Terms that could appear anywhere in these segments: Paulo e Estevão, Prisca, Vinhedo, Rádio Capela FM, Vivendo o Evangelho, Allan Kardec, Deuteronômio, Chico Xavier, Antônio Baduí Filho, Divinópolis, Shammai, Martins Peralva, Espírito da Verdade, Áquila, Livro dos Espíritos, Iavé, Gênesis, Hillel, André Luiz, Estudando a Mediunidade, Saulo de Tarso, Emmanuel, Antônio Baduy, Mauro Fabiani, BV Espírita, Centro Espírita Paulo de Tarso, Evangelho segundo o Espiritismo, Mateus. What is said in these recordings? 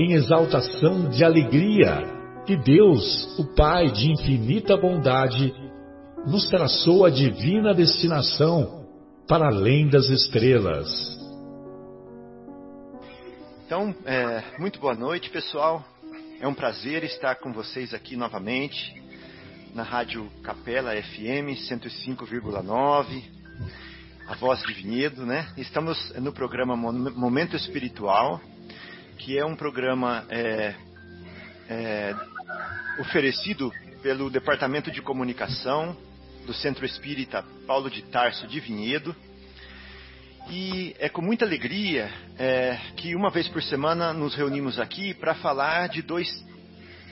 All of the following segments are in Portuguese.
em exaltação de alegria, que Deus, o Pai de infinita bondade, nos traçou a divina destinação para além das estrelas. Então, muito boa noite, pessoal. É um prazer estar com vocês aqui novamente na Rádio Capela FM 105,9, a voz de Vinhedo, né? Estamos no programa Momento Espiritual, que é um programa oferecido pelo Departamento de Comunicação do Centro Espírita Paulo de Tarso de Vinhedo. E é com muita alegria que uma vez por semana nos reunimos aqui para falar de dois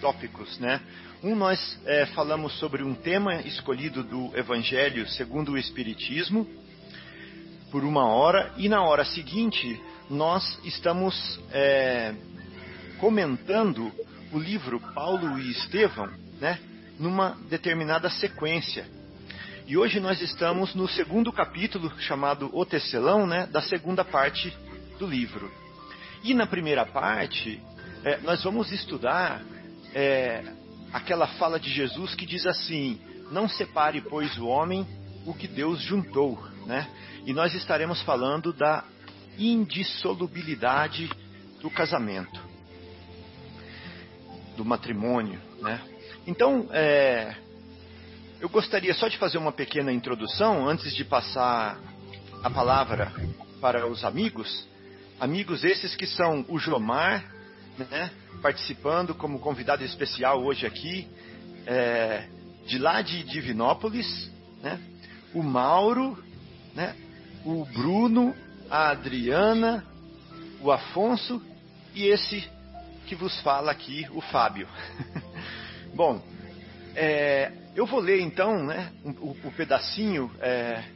tópicos, né? Nós falamos sobre um tema escolhido do Evangelho segundo o Espiritismo por uma hora, e na hora seguinte nós estamos comentando o livro Paulo e Estevão, né, numa determinada sequência. E hoje nós estamos no segundo capítulo, chamado O Tecelão, né, da segunda parte do livro. E na primeira parte, nós vamos estudar aquela fala de Jesus que diz assim: não separe, pois, o homem o que Deus juntou, né? E nós estaremos falando da indissolubilidade do casamento, do matrimônio, né? Então, eu gostaria só de fazer uma pequena introdução antes de passar a palavra para os amigos esses que são o Jomar, né, participando como convidado especial hoje aqui, de lá de Divinópolis, né, o Mauro, né, o Bruno, a Adriana, o Afonso e esse que vos fala aqui, o Fábio. Bom, eu vou ler então, né, o pedacinho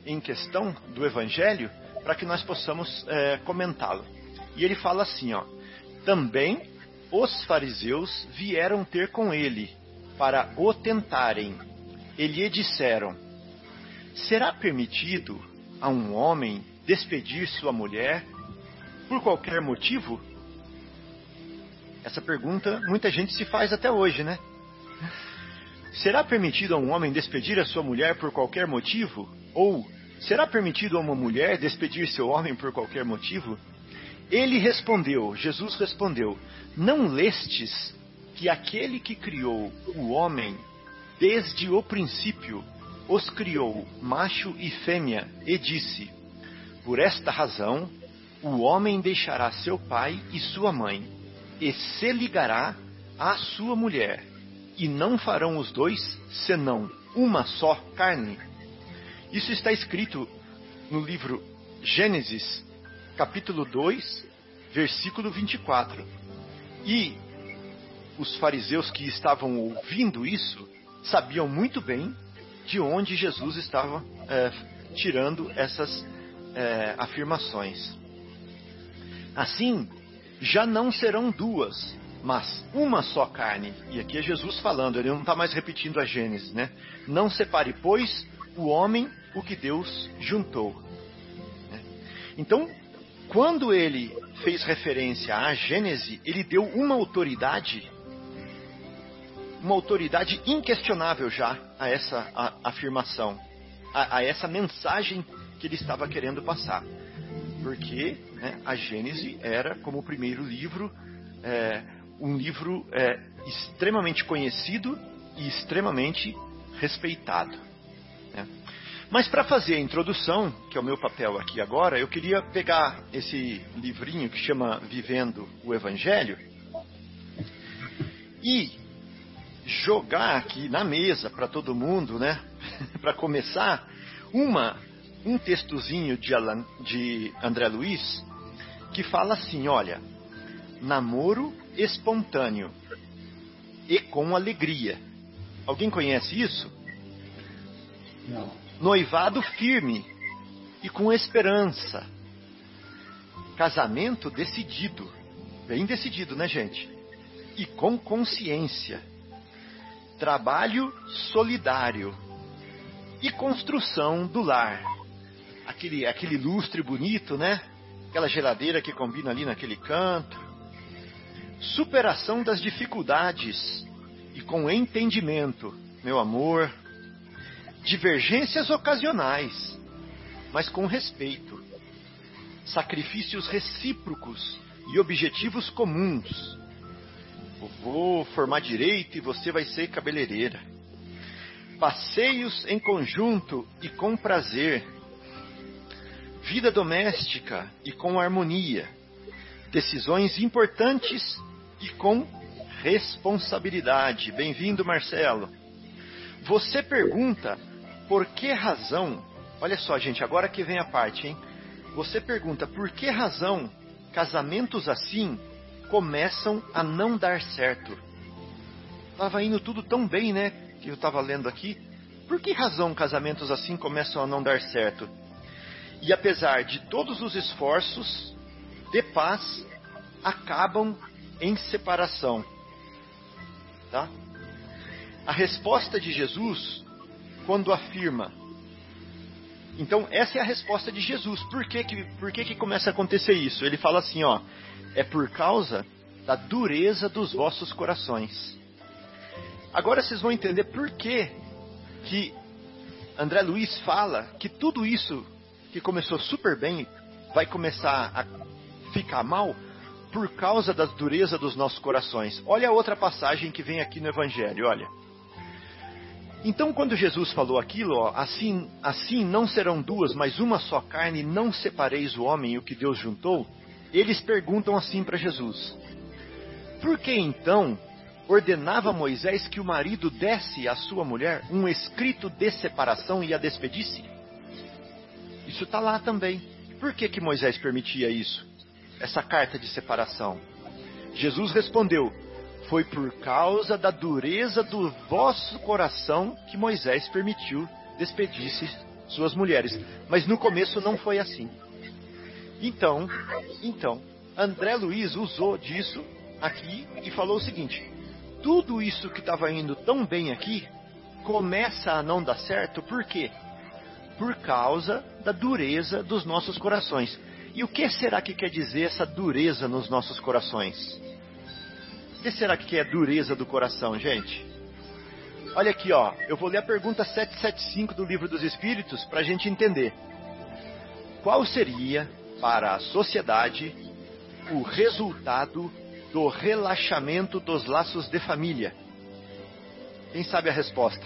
em questão do Evangelho, para que nós possamos comentá-lo. E ele fala assim, ó: também os fariseus vieram ter com ele para o tentarem. E lhe disseram: será permitido a um homem despedir sua mulher por qualquer motivo? Essa pergunta muita gente se faz até hoje, né? Será permitido a um homem despedir a sua mulher por qualquer motivo? Ou será permitido a uma mulher despedir seu homem por qualquer motivo? Ele respondeu, Jesus respondeu: não lestes que aquele que criou o homem desde o princípio os criou, macho e fêmea, e disse: por esta razão, o homem deixará seu pai e sua mãe, e se ligará à sua mulher, e não farão os dois, senão uma só carne. Isso está escrito no livro Gênesis, capítulo 2, versículo 24. E os fariseus que estavam ouvindo isso sabiam muito bem de onde Jesus estava tirando essas afirmações. Assim, já não serão duas, mas uma só carne. E aqui é Jesus falando, ele não está mais repetindo a Gênesis, né? Não separe, pois, o homem o que Deus juntou. Então, quando ele fez referência à Gênesis, ele deu uma autoridade inquestionável já a essa afirmação, a essa mensagem que ele estava querendo passar, porque, né, a Gênese era, como o primeiro livro, um livro extremamente conhecido e extremamente respeitado, né? Mas para fazer a introdução, que é o meu papel aqui agora, eu queria pegar esse livrinho que chama Vivendo o Evangelho e jogar aqui na mesa para todo mundo, né? Para começar, um textozinho de André Luiz, que fala assim, olha, namoro espontâneo e com alegria. Alguém conhece isso? Não. Noivado firme e com esperança. Casamento decidido, bem decidido, né, gente? E com consciência. Trabalho solidário e construção do lar. Aquele lustre bonito, né? Aquela geladeira que combina ali naquele canto. Superação das dificuldades e com entendimento, meu amor. Divergências ocasionais, mas com respeito. Sacrifícios recíprocos e objetivos comuns. Eu vou formar direito e você vai ser cabeleireira. Passeios em conjunto e com prazer. Vida doméstica e com harmonia. Decisões importantes e com responsabilidade. Bem-vindo, Marcelo. Você pergunta por que razão... Olha só, gente, agora que vem a parte, hein? Você pergunta por que razão casamentos assim começam a não dar certo. Tava indo tudo tão bem, né? Que eu estava lendo aqui, por que razão casamentos assim começam a não dar certo? E apesar de todos os esforços de paz, acabam em separação. Tá? A resposta de Jesus, quando afirma... Então, essa é a resposta de Jesus. Por que começa a acontecer isso? Ele fala assim, ó, é por causa da dureza dos vossos corações. Agora vocês vão entender por que André Luiz fala que tudo isso que começou super bem vai começar a ficar mal por causa da dureza dos nossos corações. Olha a outra passagem que vem aqui no Evangelho, olha. Então, quando Jesus falou aquilo, ó, assim não serão duas, mas uma só carne, não separeis o homem e o que Deus juntou, eles perguntam assim para Jesus, por que então... ordenava Moisés que o marido desse à sua mulher um escrito de separação e a despedisse? Isso está lá também. Por que Moisés permitia isso? Essa carta de separação. Jesus respondeu, foi por causa da dureza do vosso coração que Moisés permitiu despedisse suas mulheres. Mas no começo não foi assim. Então, André Luiz usou disso aqui e falou o seguinte... Tudo isso que estava indo tão bem aqui, começa a não dar certo, por quê? Por causa da dureza dos nossos corações. E o que será que quer dizer essa dureza nos nossos corações? O que será que é dureza do coração, gente? Olha aqui, ó, eu vou ler a pergunta 775 do Livro dos Espíritos para a gente entender. Qual seria, para a sociedade, o resultado do relaxamento dos laços de família? Quem sabe a resposta?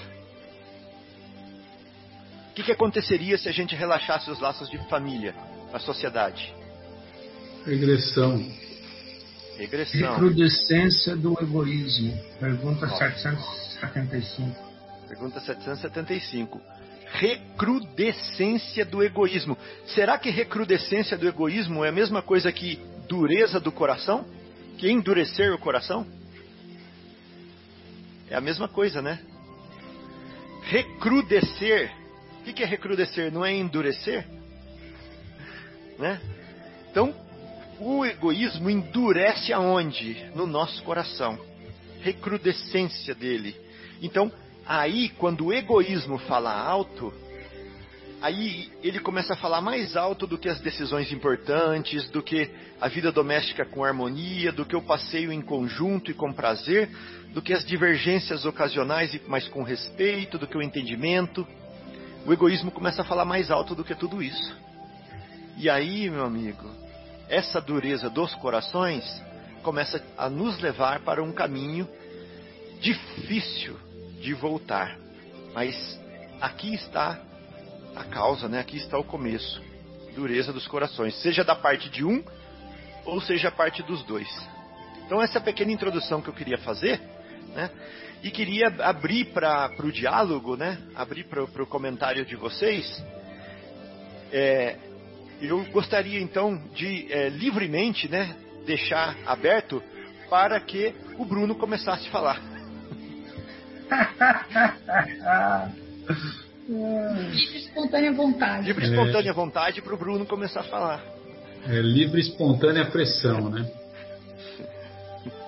O que aconteceria se a gente relaxasse os laços de família na sociedade? Regressão. Recrudescência do egoísmo. Pergunta 775. Pergunta 775. Recrudescência do egoísmo. Será que recrudescência do egoísmo é a mesma coisa que dureza do coração? Que endurecer o coração? É a mesma coisa, né? Recrudescer. O que é recrudescer? Não é endurecer? Né? Então, o egoísmo endurece aonde? No nosso coração. Recrudescência dele. Então, aí, quando o egoísmo fala alto... Aí ele começa a falar mais alto do que as decisões importantes, do que a vida doméstica com harmonia, do que o passeio em conjunto e com prazer, do que as divergências ocasionais, mas com respeito, do que o entendimento. O egoísmo começa a falar mais alto do que tudo isso. E aí, meu amigo, essa dureza dos corações começa a nos levar para um caminho difícil de voltar. Mas aqui está a causa, né? Aqui está o começo. Dureza dos corações, seja da parte de um ou seja a parte dos dois. Então essa é a pequena introdução que eu queria fazer, né? E queria abrir para o diálogo, né? Abrir para o comentário de vocês. Eu gostaria então de livremente, né, deixar aberto para que o Bruno começasse a falar. Livre, espontânea vontade. Livre, espontânea vontade para o Bruno começar a falar. Livre, espontânea pressão, né?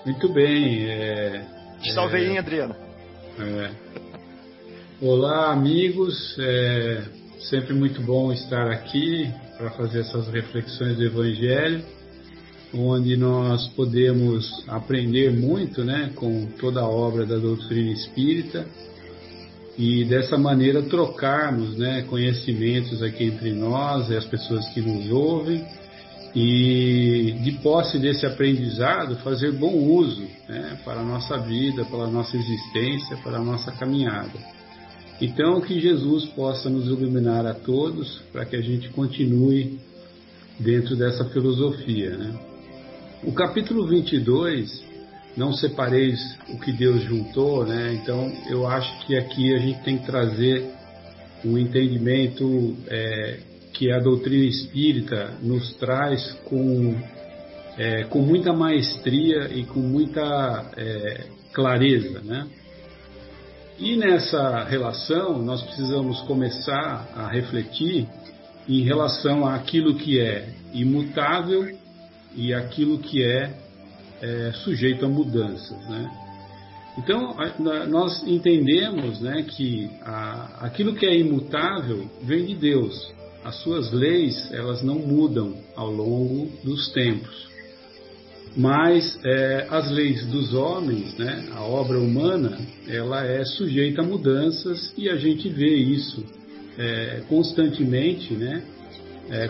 Muito bem. Te salvei, hein, Adriano? Olá, amigos. Sempre muito bom estar aqui para fazer essas reflexões do Evangelho, onde nós podemos aprender muito, né, com toda a obra da doutrina espírita e dessa maneira trocarmos, né, conhecimentos aqui entre nós e as pessoas que nos ouvem e, de posse desse aprendizado, fazer bom uso, né, para a nossa vida, para a nossa existência, para a nossa caminhada. Então, que Jesus possa nos iluminar a todos, para que a gente continue dentro dessa filosofia, né? O capítulo 22, não separeis o que Deus juntou, né? Então, eu acho que aqui a gente tem que trazer um entendimento que a doutrina espírita nos traz com muita maestria e com muita clareza, né? E nessa relação, nós precisamos começar a refletir em relação àquilo que é imutável e aquilo que é sujeito a mudanças, né? Então, nós entendemos, né, que aquilo que é imutável vem de Deus. As suas leis, elas não mudam ao longo dos tempos. Mas as leis dos homens, né, a obra humana, ela é sujeita a mudanças e a gente vê isso constantemente, né,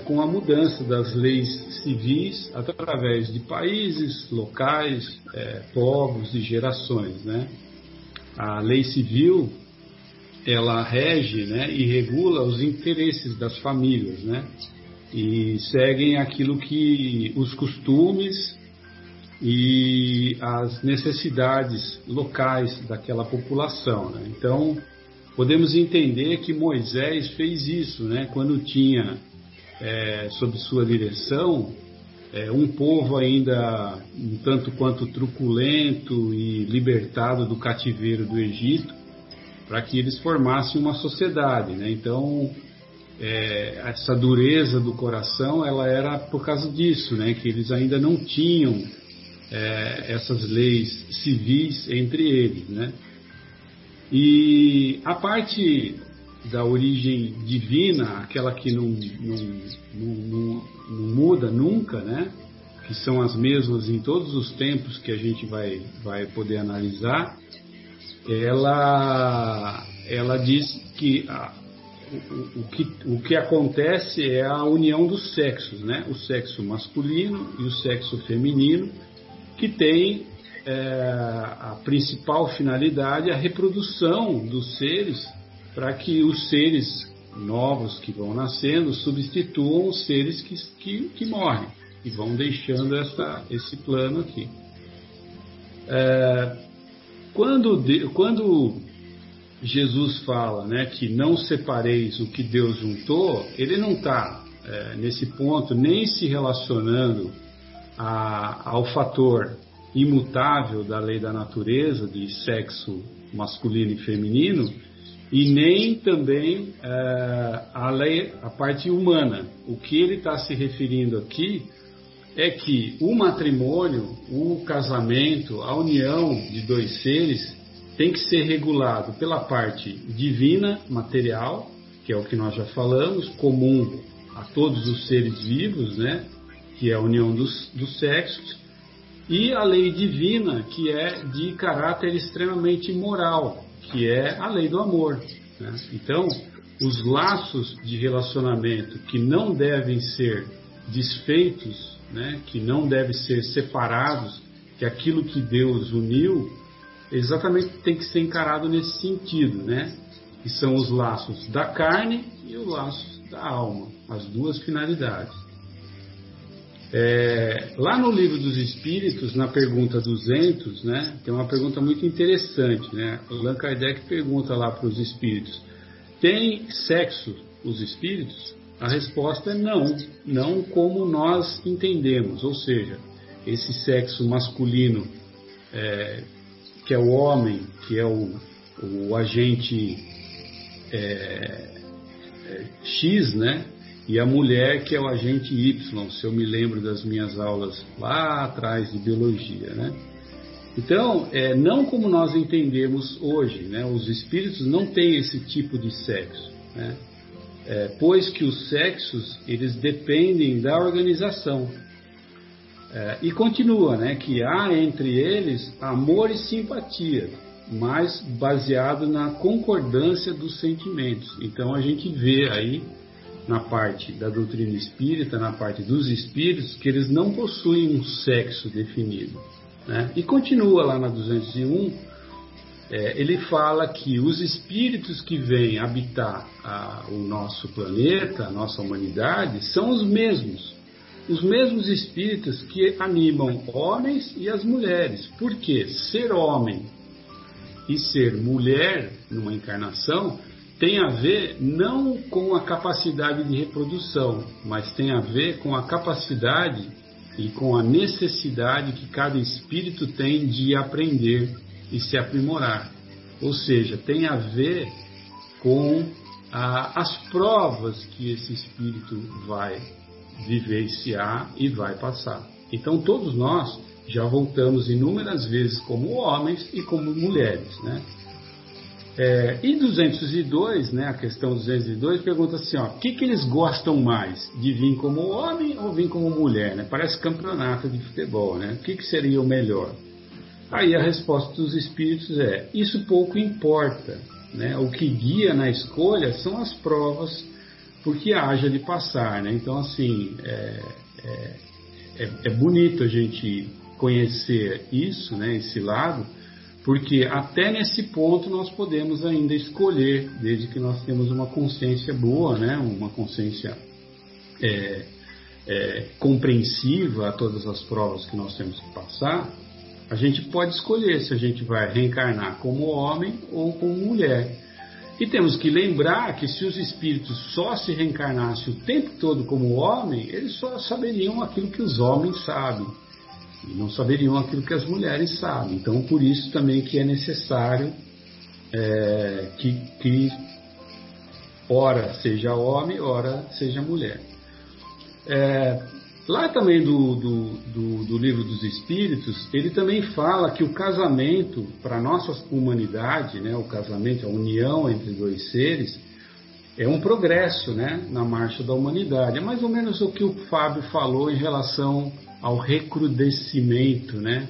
com a mudança das leis civis através de países, locais, povos e gerações, né. A lei civil, ela rege, né, e regula os interesses das famílias, né, e seguem aquilo que os costumes e as necessidades locais daquela população, né? Então, podemos entender que Moisés fez isso, né? Quando tinha, sob sua direção, um povo ainda um tanto quanto truculento e libertado do cativeiro do Egito, para que eles formassem uma sociedade, né? Então, essa dureza do coração, ela era por causa disso, né? Que eles ainda não tinham essas leis civis entre eles, né? E a parte da origem divina, aquela que não muda nunca, né? Que são as mesmas em todos os tempos que a gente vai poder analisar, ela diz que o que acontece é a união dos sexos, né? O sexo masculino e o sexo feminino, que tem a principal finalidade, a reprodução dos seres, para que os seres novos que vão nascendo substituam os seres que morrem e vão deixando esse plano aqui. Quando Jesus fala, né, que não separeis o que Deus juntou, ele não está nesse ponto nem se relacionando ao fator imutável da lei da natureza, de sexo masculino e feminino, e nem também a parte humana. O que ele está se referindo aqui é que o matrimônio, o casamento, a união de dois seres tem que ser regulado pela parte divina, material, que é o que nós já falamos, comum a todos os seres vivos, né? Que é a união dos sexos, e a lei divina, que é de caráter extremamente moral, que é a lei do amor, né? Então, os laços de relacionamento que não devem ser desfeitos, né? Que não devem ser separados, que aquilo que Deus uniu exatamente tem que ser encarado nesse sentido, né? Que são os laços da carne e o laço da alma, as duas finalidades. Lá no Livro dos Espíritos, na pergunta 200, né, tem uma pergunta muito interessante, né? Allan Kardec pergunta lá para os espíritos: tem sexo os espíritos? A resposta é não, não como nós entendemos, ou seja, esse sexo masculino que é o homem, que é o agente X, né? E a mulher, que é o agente Y, se eu me lembro das minhas aulas lá atrás de biologia, né? Então, não como nós entendemos hoje, né? Os espíritos não têm esse tipo de sexo, né? Pois que os sexos, eles dependem da organização. E continua, né, que há entre eles amor e simpatia, mas baseado na concordância dos sentimentos. Então a gente vê aí, na parte da doutrina espírita, na parte dos espíritos, que eles não possuem um sexo definido, né? E continua lá na 201, ele fala que os espíritos que vêm habitar o nosso planeta, a nossa humanidade, são os mesmos espíritos que animam homens e as mulheres. Porque ser homem e ser mulher numa encarnação tem a ver não com a capacidade de reprodução, mas tem a ver com a capacidade e com a necessidade que cada espírito tem de aprender e se aprimorar. Ou seja, tem a ver com as provas que esse espírito vai vivenciar e vai passar. Então todos nós já voltamos inúmeras vezes como homens e como mulheres, né? E 202, né, a questão 202 pergunta assim, o que eles gostam mais, de vir como homem ou vir como mulher, né? Parece campeonato de futebol, né? O que seria o melhor? Aí a resposta dos espíritos é: isso pouco importa, né? O que guia na escolha são as provas, porque haja de passar, né? Então assim, é bonito a gente conhecer isso, né, esse lado, porque até nesse ponto nós podemos ainda escolher, desde que nós temos uma consciência boa, né? Uma consciência compreensiva a todas as provas que nós temos que passar. A gente pode escolher se a gente vai reencarnar como homem ou como mulher. E temos que lembrar que se os espíritos só se reencarnassem o tempo todo como homem, eles só saberiam aquilo que os homens sabem, e não saberiam aquilo que as mulheres sabem. Então, por isso também que é necessário que ora seja homem, ora seja mulher. Lá também do Livro dos Espíritos, ele também fala que o casamento, para a nossa humanidade, né, o casamento, a união entre dois seres, é um progresso, né, na marcha da humanidade. É mais ou menos o que o Fábio falou em relação ao recrudescimento, né,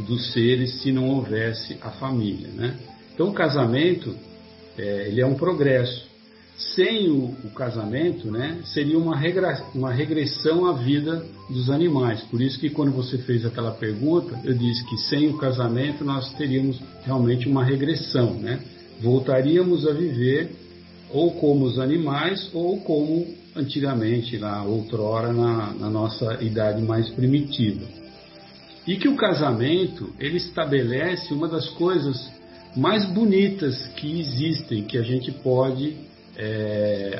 dos seres se não houvesse a família, né? Então o casamento, ele é um progresso. Sem o casamento, né, seria uma regressão à vida dos animais. Por isso que quando você fez aquela pergunta, eu disse que sem o casamento nós teríamos realmente uma regressão, né? Voltaríamos a viver ou como os animais ou como antigamente, lá outrora, na nossa idade mais primitiva. E que o casamento, ele estabelece uma das coisas mais bonitas que existem, que a gente pode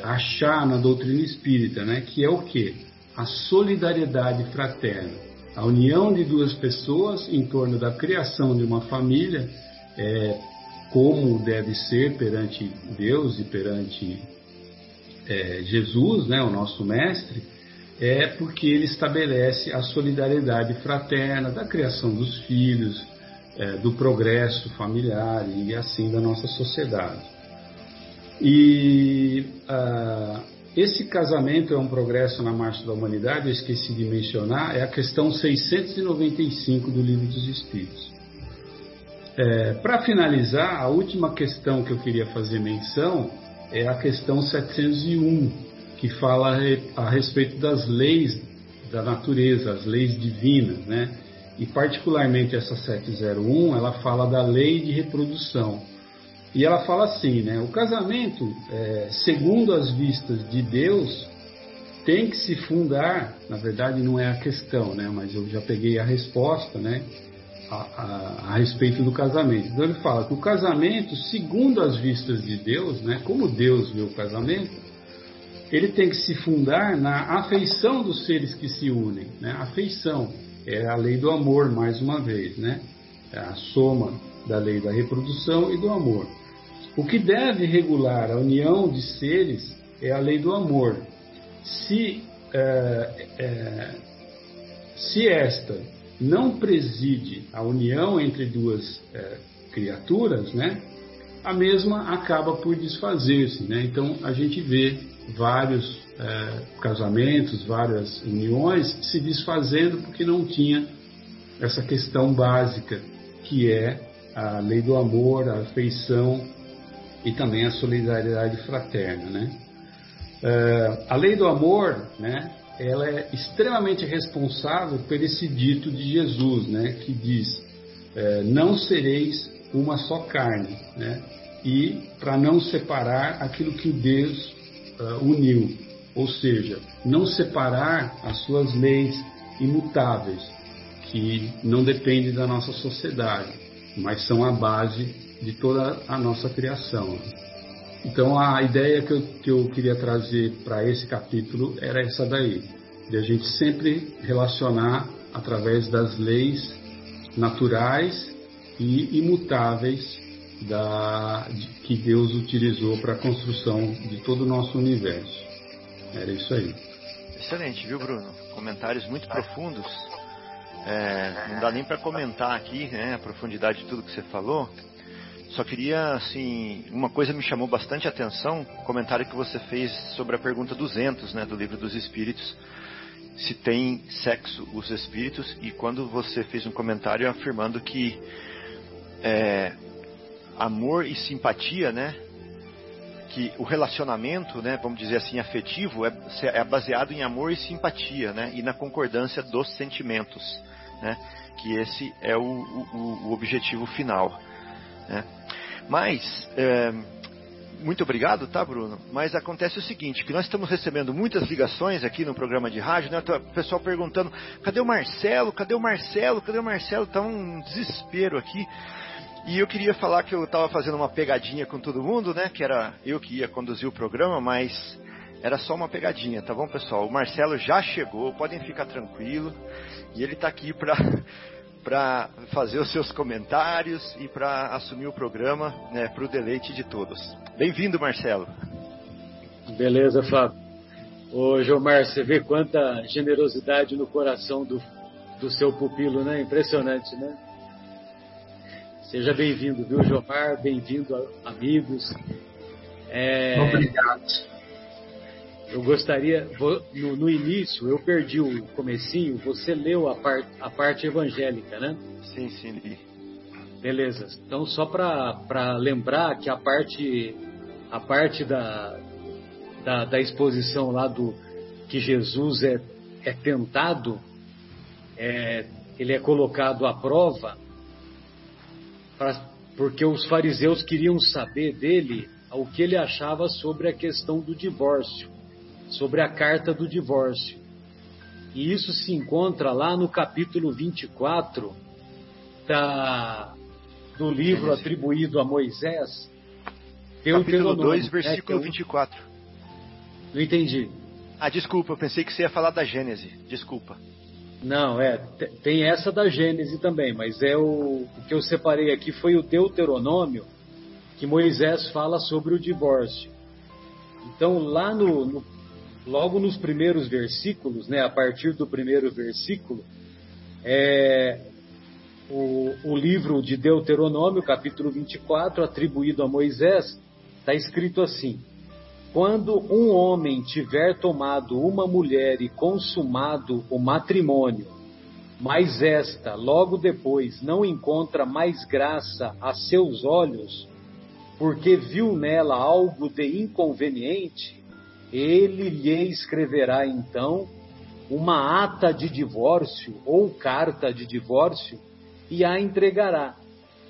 achar na doutrina espírita, né? Que é o quê? A solidariedade fraterna, a união de duas pessoas em torno da criação de uma família, como deve ser perante Deus e perante Jesus, né, o nosso mestre, porque ele estabelece a solidariedade fraterna da criação dos filhos, do progresso familiar e assim da nossa sociedade. E esse casamento é um progresso na marcha da humanidade, eu esqueci de mencionar, é a questão 695 do Livro dos Espíritos. Para finalizar, a última questão que eu queria fazer menção é a questão 701, que fala a respeito das leis da natureza, as leis divinas, né? e particularmente essa 701, ela fala da lei de reprodução. E ela fala assim, né? O casamento, segundo as vistas de Deus, tem que se fundar, na verdade não é a questão, né? Mas eu já peguei a resposta, né? A respeito do casamento. Então ele fala que o casamento, segundo as vistas de Deus, né, como Deus vê o casamento, ele tem que se fundar na afeição dos seres que se unem, né? Afeição é a lei do amor, mais uma vez, né? É a soma da lei da reprodução e do amor. O que deve regular a união de seres é a lei do amor. Se esta não preside a união entre duas criaturas, né, a mesma acaba por desfazer-se, né? Então a gente vê vários casamentos, várias uniões se desfazendo porque não tinha essa questão básica que é a lei do amor, a afeição e também a solidariedade fraterna, né? A lei do amor, né, ela é extremamente responsável por esse dito de Jesus, né, que diz, não sereis uma só carne, né, e para não separar aquilo que Deus uniu, ou seja, não separar as suas leis imutáveis, que não dependem da nossa sociedade, mas são a base de toda a nossa criação. Então a ideia que eu queria trazer para esse capítulo era essa daí, de a gente sempre relacionar através das leis naturais e imutáveis que Deus utilizou para a construção de todo o nosso universo. Era isso aí. Excelente, viu, Bruno? Comentários muito profundos. Não dá nem para comentar aqui, né, a profundidade de tudo que você falou. Só queria, assim, uma coisa me chamou bastante atenção, o comentário que você fez sobre a pergunta 200, né, do Livro dos Espíritos, se tem sexo os espíritos, e quando você fez um comentário afirmando que amor e simpatia, né, que o relacionamento, né, vamos dizer assim, afetivo, é baseado em amor e simpatia, né, e na concordância dos sentimentos, né, que esse é o objetivo final, né. Mas, muito obrigado, tá, Bruno? Mas acontece o seguinte, que nós estamos recebendo muitas ligações aqui no programa de rádio, né? O pessoal perguntando, cadê o Marcelo? Cadê o Marcelo? Cadê o Marcelo? Tá um desespero aqui. E eu queria falar que eu estava fazendo uma pegadinha com todo mundo, né? Que era eu que ia conduzir o programa, mas era só uma pegadinha, tá bom, pessoal? O Marcelo já chegou, podem ficar tranquilo. E ele tá aqui para fazer os seus comentários e para assumir o programa, né, para o deleite de todos. Bem-vindo, Marcelo. Beleza, Flávio. Ô, Gilmar, você vê quanta generosidade no coração do seu pupilo, né? Impressionante, né? Seja bem-vindo, viu, Gilmar? Bem-vindo, amigos. Obrigado. Eu gostaria, no início, eu perdi o comecinho, você leu a parte evangélica, né? Sim, sim, li. Beleza. Então, só para lembrar que a parte da exposição lá do que Jesus é tentado, ele é colocado à prova, porque os fariseus queriam saber dele o que ele achava sobre a questão do divórcio, sobre a carta do divórcio. E isso se encontra lá no capítulo 24 do livro atribuído a Moisés, capítulo 2, versículo 24. Não entendi. Desculpa, eu pensei que você ia falar da Gênesis. Desculpa. Não, tem essa da Gênesis também, mas o que eu separei aqui foi o Deuteronômio, que Moisés fala sobre o divórcio. Então, lá logo nos primeiros versículos, né, a partir do primeiro versículo, o livro de Deuteronômio, capítulo 24, atribuído a Moisés, está escrito assim: quando um homem tiver tomado uma mulher e consumado o matrimônio, mas esta, logo depois, não encontra mais graça a seus olhos, porque viu nela algo de inconveniente, ele lhe escreverá então uma ata de divórcio ou carta de divórcio e a entregará,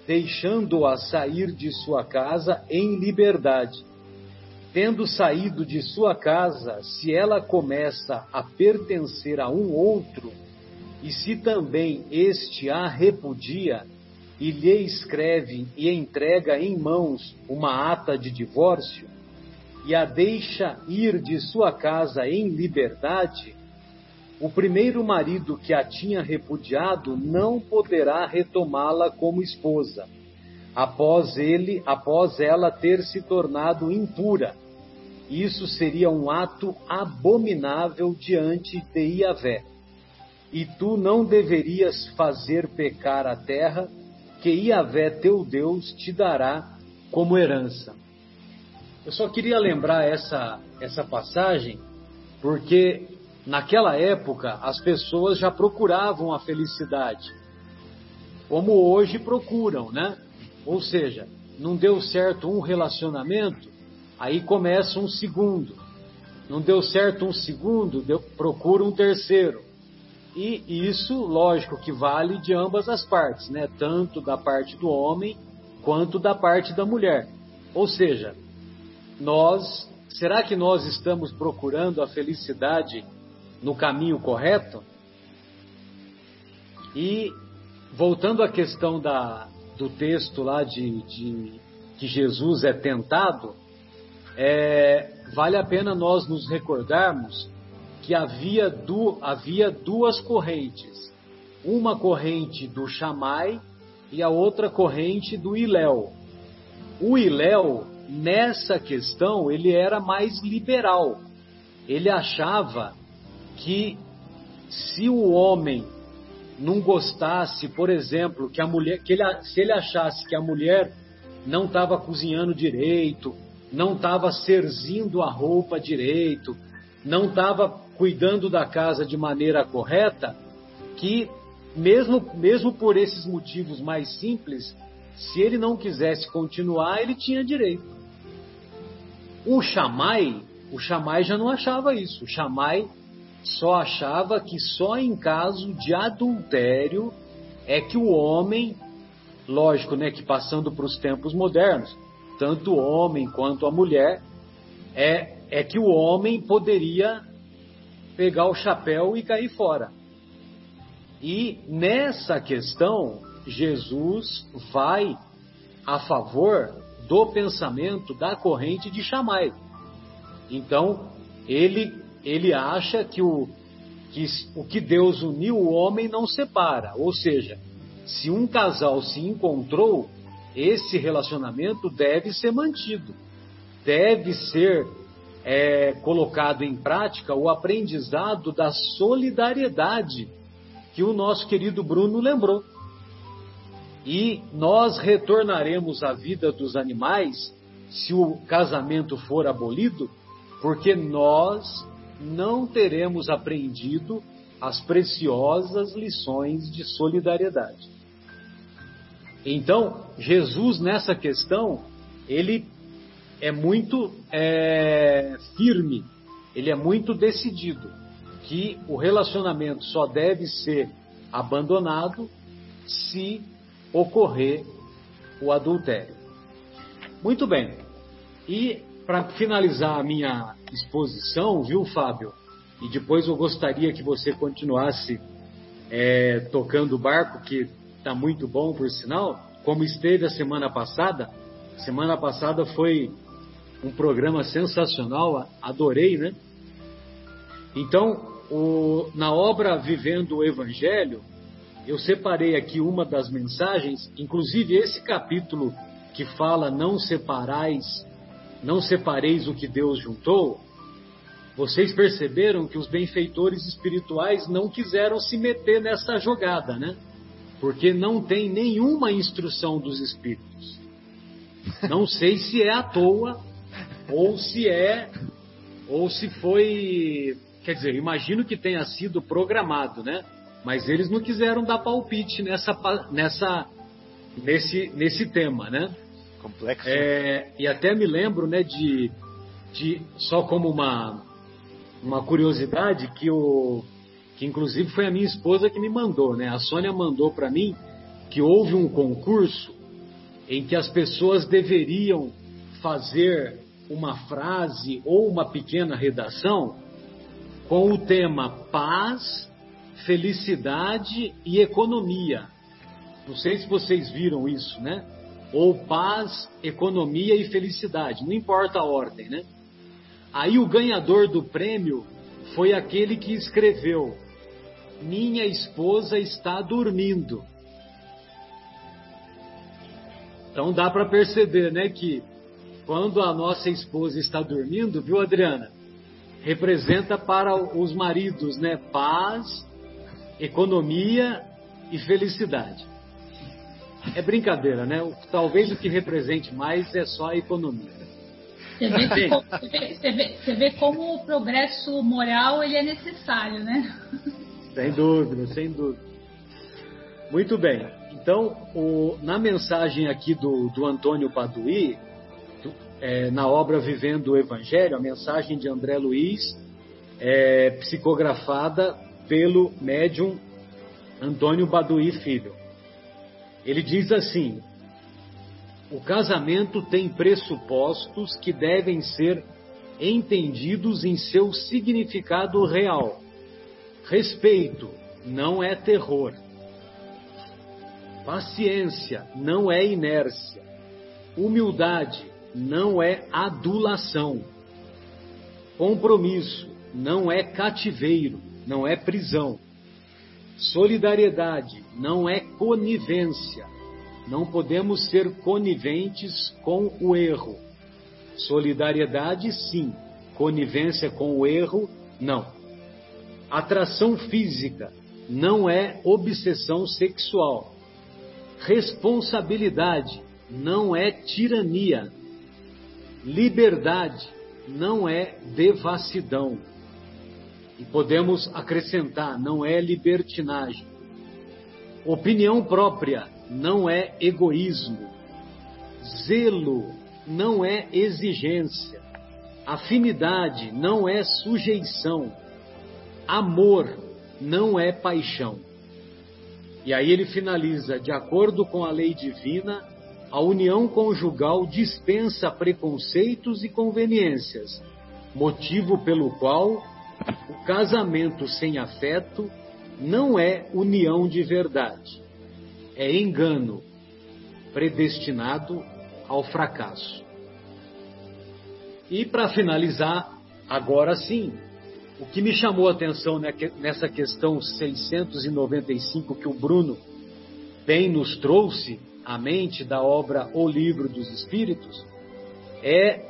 deixando-a sair de sua casa em liberdade. Tendo saído de sua casa, se ela começa a pertencer a um outro, e se também este a repudia e lhe escreve e entrega em mãos uma ata de divórcio, e a deixa ir de sua casa em liberdade, o primeiro marido que a tinha repudiado não poderá retomá-la como esposa, após ela ter se tornado impura. Isso seria um ato abominável diante de Iavé. E tu não deverias fazer pecar a terra, que Iavé teu Deus te dará como herança. Eu só queria lembrar essa passagem, porque naquela época as pessoas já procuravam a felicidade, como hoje procuram, né? Ou seja, não deu certo um relacionamento, aí começa um segundo. Não deu certo um segundo, procura um terceiro. E isso, lógico, que vale de ambas as partes, né? Tanto da parte do homem quanto da parte da mulher. Ou seja, será que nós estamos procurando a felicidade no caminho correto? E voltando à questão do texto lá de que Jesus é tentado, vale a pena nós nos recordarmos que havia duas correntes, uma corrente do Shammai e a outra corrente do Hillel. O Hillel, nessa questão, ele era mais liberal. Ele achava que se o homem não gostasse, por exemplo, que a mulher, se ele achasse que a mulher não estava cozinhando direito, não estava cerzindo a roupa direito, não estava cuidando da casa de maneira correta, que mesmo por esses motivos mais simples, se ele não quisesse continuar, ele tinha direito. O Shammai já não achava isso. O Shammai só achava que só em caso de adultério é que o homem, lógico, né, que passando para os tempos modernos, tanto o homem quanto a mulher, é que o homem poderia pegar o chapéu e cair fora. E nessa questão, Jesus vai a favor do pensamento da corrente de Shammai. Então, ele acha que o que Deus uniu, o homem não separa. Ou seja, se um casal se encontrou, esse relacionamento deve ser mantido. Deve ser colocado em prática o aprendizado da solidariedade que o nosso querido Bruno lembrou. E nós retornaremos à vida dos animais se o casamento for abolido, porque nós não teremos aprendido as preciosas lições de solidariedade. Então, Jesus, nessa questão, ele é muito firme, ele é muito decidido que o relacionamento só deve ser abandonado se ocorrer o adultério. Muito bem. E para finalizar a minha exposição, viu, Fábio? E depois eu gostaria que você continuasse tocando o barco, que está muito bom, por sinal, como esteve a semana passada. Semana passada foi um programa sensacional, adorei, né? Então, na obra Vivendo o Evangelho, eu separei aqui uma das mensagens, inclusive esse capítulo que fala não separeis o que Deus juntou. Vocês perceberam que os benfeitores espirituais não quiseram se meter nessa jogada, né? Porque não tem nenhuma instrução dos espíritos. Não sei se é à toa ou se foi, quer dizer, imagino que tenha sido programado, né? Mas eles não quiseram dar palpite nesse tema, né? Complexo. E até me lembro, né, só como uma curiosidade, que que inclusive foi a minha esposa que me mandou, né? A Sônia mandou para mim que houve um concurso em que as pessoas deveriam fazer uma frase ou uma pequena redação com o tema paz, felicidade e economia. Não sei se vocês viram isso, né? Ou paz, economia e felicidade, não importa a ordem, né? Aí o ganhador do prêmio foi aquele que escreveu: minha esposa está dormindo. Então dá para perceber, né, que quando a nossa esposa está dormindo, viu, Adriana? Representa para os maridos, né, paz, economia e felicidade. É brincadeira, né? Talvez o que represente mais é só a economia. Você vê como o progresso moral ele é necessário, né? Sem dúvida, sem dúvida. Muito bem. Então, na mensagem aqui do Antônio Baduy, na obra Vivendo o Evangelho, a mensagem de André Luiz, psicografada pelo médium Antônio Baduí Filho. Ele diz assim: o casamento tem pressupostos que devem ser entendidos em seu significado real. Respeito não é terror. Paciência não é inércia. Humildade não é adulação. Compromisso não é cativeiro, não é prisão. Solidariedade não é conivência. Não podemos ser coniventes com o erro. Solidariedade, sim. Conivência com o erro, não. Atração física não é obsessão sexual. Responsabilidade não é tirania. Liberdade não é devassidão. E podemos acrescentar, não é libertinagem. Opinião própria não é egoísmo. Zelo não é exigência. Afinidade não é sujeição. Amor não é paixão. E aí ele finaliza: de acordo com a lei divina, a união conjugal dispensa preconceitos e conveniências, motivo pelo qual o casamento sem afeto não é união de verdade. É engano, predestinado ao fracasso. E para finalizar, agora sim, o que me chamou a atenção nessa questão 695 que o Bruno bem nos trouxe à mente da obra O Livro dos Espíritos, é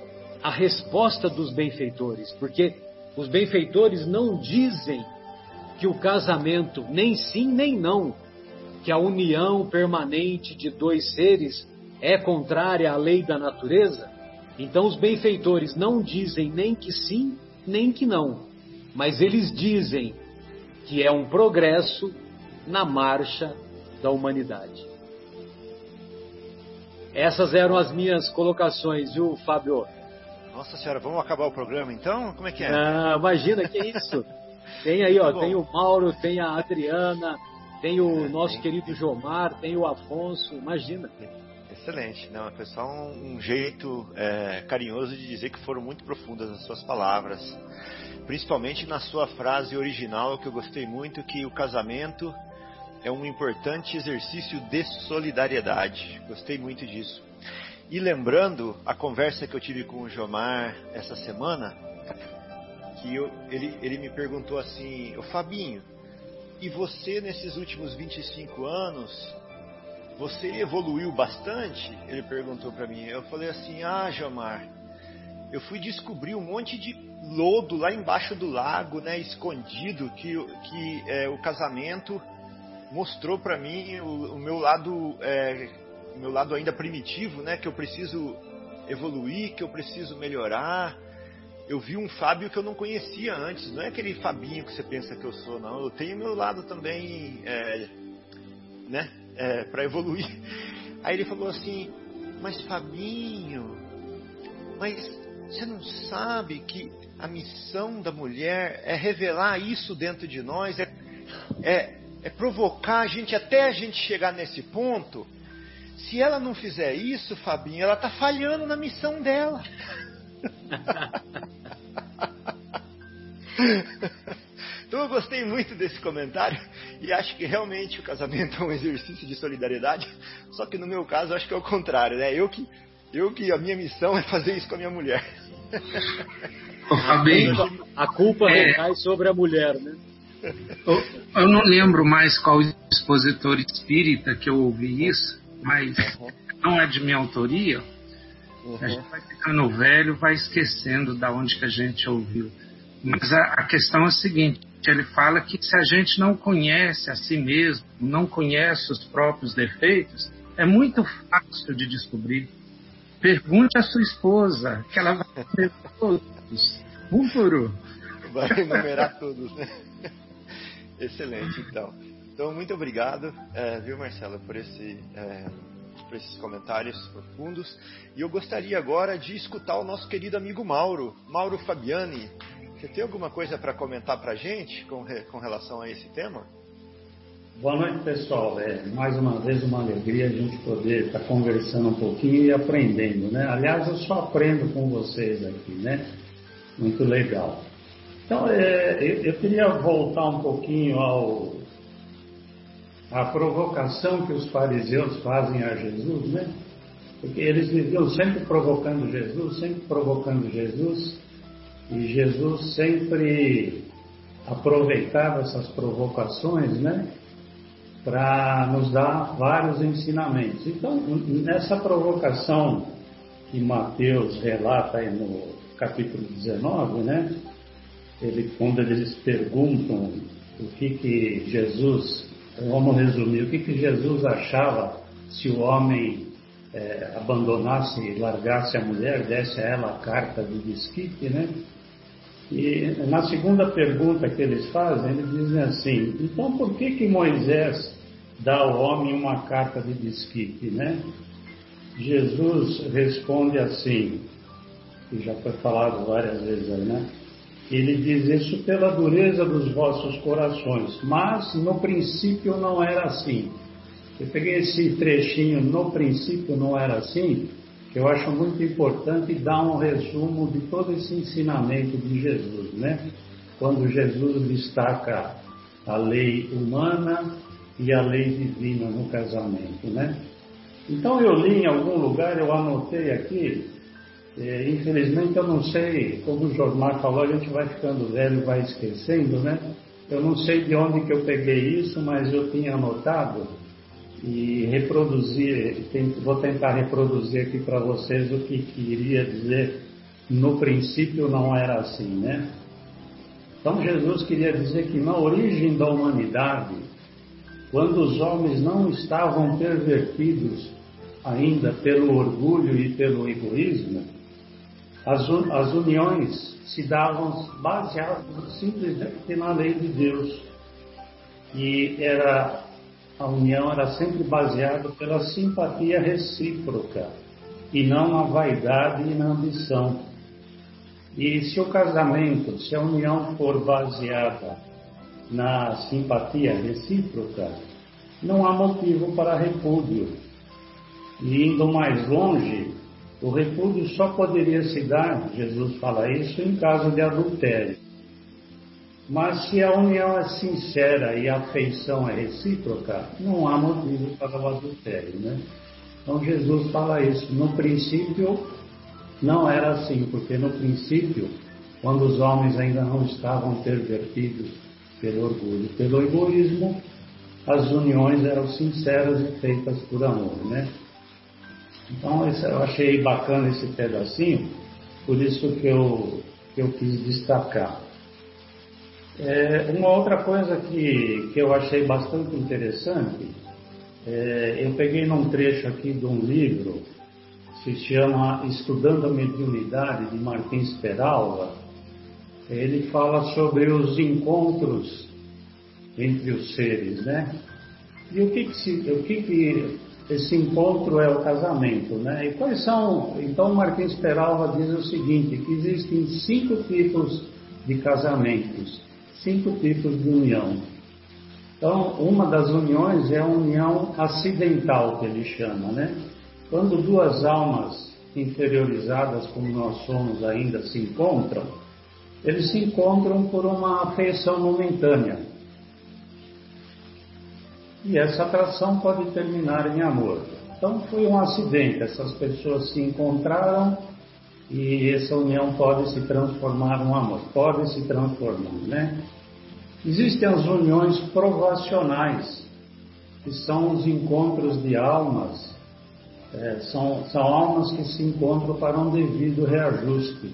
a resposta dos benfeitores, porque os benfeitores não dizem que o casamento, nem sim nem não, que a união permanente de dois seres é contrária à lei da natureza. Então os benfeitores não dizem nem que sim, nem que não, mas eles dizem que é um progresso na marcha da humanidade. Essas eram as minhas colocações, viu, Fábio? Nossa senhora, vamos acabar o programa então? Como é que é? Ah, imagina, que isso? Tem aí, ó, tem o Mauro, tem a Adriana, tem o nosso querido Jomar, tem o Afonso, imagina. Excelente, não, foi só um jeito carinhoso de dizer que foram muito profundas as suas palavras, principalmente na sua frase original, que eu gostei muito, que o casamento é um importante exercício de solidariedade. Gostei muito disso. E lembrando a conversa que eu tive com o Jomar essa semana, que ele me perguntou assim: ô Fabinho, e você nesses últimos 25 anos, você evoluiu bastante? Ele perguntou para mim. Eu falei assim: ah, Jomar, eu fui descobrir um monte de lodo lá embaixo do lago, né, escondido, que o casamento mostrou para mim o meu lado ainda primitivo, né, que eu preciso evoluir, que eu preciso melhorar. Eu vi um Fábio que eu não conhecia antes, não é aquele Fabinho que você pensa que eu sou, não. Eu tenho meu lado também, para evoluir. Aí ele falou assim: mas Fabinho, mas você não sabe que a missão da mulher é revelar isso dentro de nós, é provocar a gente até a gente chegar nesse ponto. Se ela não fizer isso, Fabinho, ela está falhando na missão dela. Então eu gostei muito desse comentário e acho que realmente o casamento é um exercício de solidariedade, só que no meu caso acho que é o contrário, né? Eu que a minha missão é fazer isso com a minha mulher. Fabinho, a culpa recai sobre a mulher, né? Eu não lembro mais qual expositor espírita que eu ouvi isso, mas não é de minha autoria. A gente vai ficando velho, vai esquecendo da onde que a gente ouviu. Mas a questão é a seguinte, ele fala que se a gente não conhece a si mesmo, não conhece os próprios defeitos, é muito fácil de descobrir. Pergunte à sua esposa, que ela vai ter todos. Um por um. Vai enumerar todos, né? Excelente, então. Então, muito obrigado, viu, Marcelo, por esses comentários profundos. E eu gostaria agora de escutar o nosso querido amigo Mauro Fabiani. Você tem alguma coisa para comentar para a gente com relação a esse tema? Boa noite, pessoal. Mais uma vez, uma alegria a gente poder estar conversando um pouquinho e aprendendo, né? Aliás, eu só aprendo com vocês aqui, né? Muito legal. Então, eu queria voltar um pouquinho à provocação que os fariseus fazem a Jesus, né? Porque eles viviam sempre provocando Jesus, sempre provocando Jesus. E Jesus sempre aproveitava essas provocações, né, para nos dar vários ensinamentos. Então, nessa provocação que Mateus relata aí no capítulo 19, né, quando eles perguntam o que Jesus, vamos resumir, o que Jesus achava se o homem abandonasse, largasse a mulher, desse a ela a carta do desquite, né? E na segunda pergunta que eles fazem, eles dizem assim, então por que Moisés dá ao homem uma carta de desquite, né? Jesus responde assim, que já foi falado várias vezes, né? Ele diz isso pela dureza dos vossos corações, mas no princípio não era assim. Eu peguei esse trechinho, no princípio não era assim, que eu acho muito importante dar um resumo de todo esse ensinamento de Jesus, né? Quando Jesus destaca a lei humana e a lei divina no casamento, né? Então eu li em algum lugar, eu anotei aqui, infelizmente eu não sei, como o Jormar falou, a gente vai ficando velho e vai esquecendo, né? Eu não sei de onde que eu peguei isso, mas eu tinha anotado. E reproduzir, vou tentar reproduzir aqui para vocês o que queria dizer no princípio não era assim, né? Então Jesus queria dizer que na origem da humanidade, quando os homens não estavam pervertidos ainda pelo orgulho e pelo egoísmo, as uniões se davam baseadas simplesmente na lei de Deus. E a união era sempre baseada pela simpatia recíproca e não na vaidade e na ambição. E se o casamento, se a união for baseada na simpatia recíproca, não há motivo para repúdio. E indo mais longe, o repúdio só poderia se dar, Jesus fala isso, em caso de adultério. Mas se a união é sincera e a afeição é recíproca, não há motivo para o adultério, né? Então Jesus fala isso. No princípio não era assim, porque no princípio, quando os homens ainda não estavam pervertidos pelo orgulho e pelo egoísmo, as uniões eram sinceras e feitas por amor, né? Então eu achei bacana esse pedacinho, por isso que eu quis destacar. Uma outra coisa que eu achei bastante interessante, eu peguei num trecho aqui de um livro que se chama Estudando a Mediunidade, de Martins Peralva. Ele fala sobre os encontros entre os seres, né? E o que esse encontro é o casamento, né? E quais são? Então Martins Peralva diz o seguinte, que existem 5 tipos de casamentos. 5 tipos de união. Então, uma das uniões é a união acidental, que ele chama, né? Quando duas almas inferiorizadas, como nós somos ainda, se encontram, eles se encontram por uma afeição momentânea. E essa atração pode terminar em amor. Então, foi um acidente, essas pessoas se encontraram e essa união pode se transformar em amor, pode se transformar, né? Existem as uniões provacionais, que são os encontros de almas, são almas que se encontram para um devido reajuste.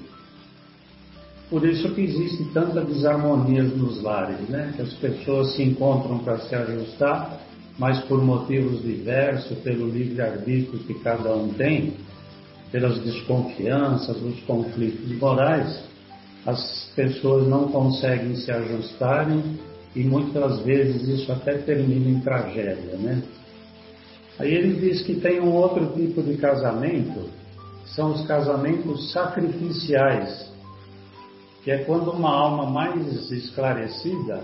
Por isso que existe tanta desarmonia nos lares, né? Que as pessoas se encontram para se ajustar, mas por motivos diversos, pelo livre-arbítrio que cada um tem, pelas desconfianças, os conflitos morais, as pessoas não conseguem se ajustarem e muitas vezes isso até termina em tragédia, né? Aí ele diz que tem um outro tipo de casamento, são os casamentos sacrificiais, que é quando uma alma mais esclarecida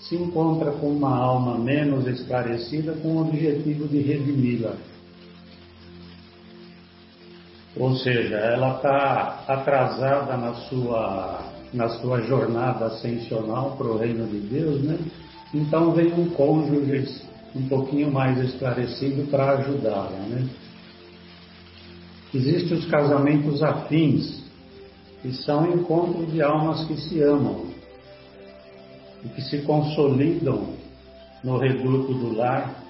se encontra com uma alma menos esclarecida com o objetivo de redimi-la. Ou seja, ela está atrasada na sua jornada ascensional para o reino de Deus, né? Então vem um cônjuge um pouquinho mais esclarecido para ajudá-la, né? Existem os casamentos afins, que são encontros de almas que se amam e que se consolidam no reduto do lar,